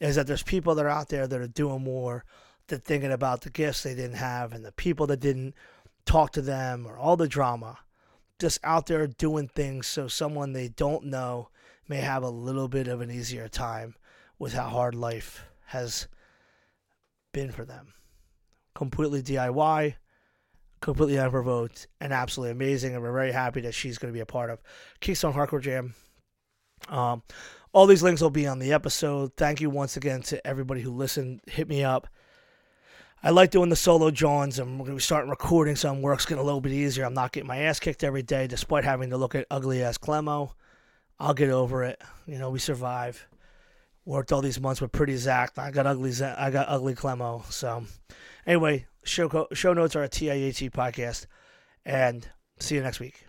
is that there's people that are out there that are doing more than thinking about the gifts they didn't have and the people that didn't talk to them or all the drama, just out there doing things so someone they don't know may have a little bit of an easier time with how hard life has been for them. Completely DIY, completely unprovoked, and absolutely amazing, and we're very happy that she's going to be a part of Keystone Hardcore Jam. All these links will be on the episode. Thank you once again to everybody who listened. Hit me up. I like doing the solo Johns, and we're going to start recording some. Work's getting a little bit easier. I'm not getting my ass kicked every day, despite having to look at ugly-ass Clemo. I'll get over it. You know, we survive. Worked all these months with Pretty Zach. I got ugly Clemo. So, anyway, show notes are at TIAT Podcast, and see you next week.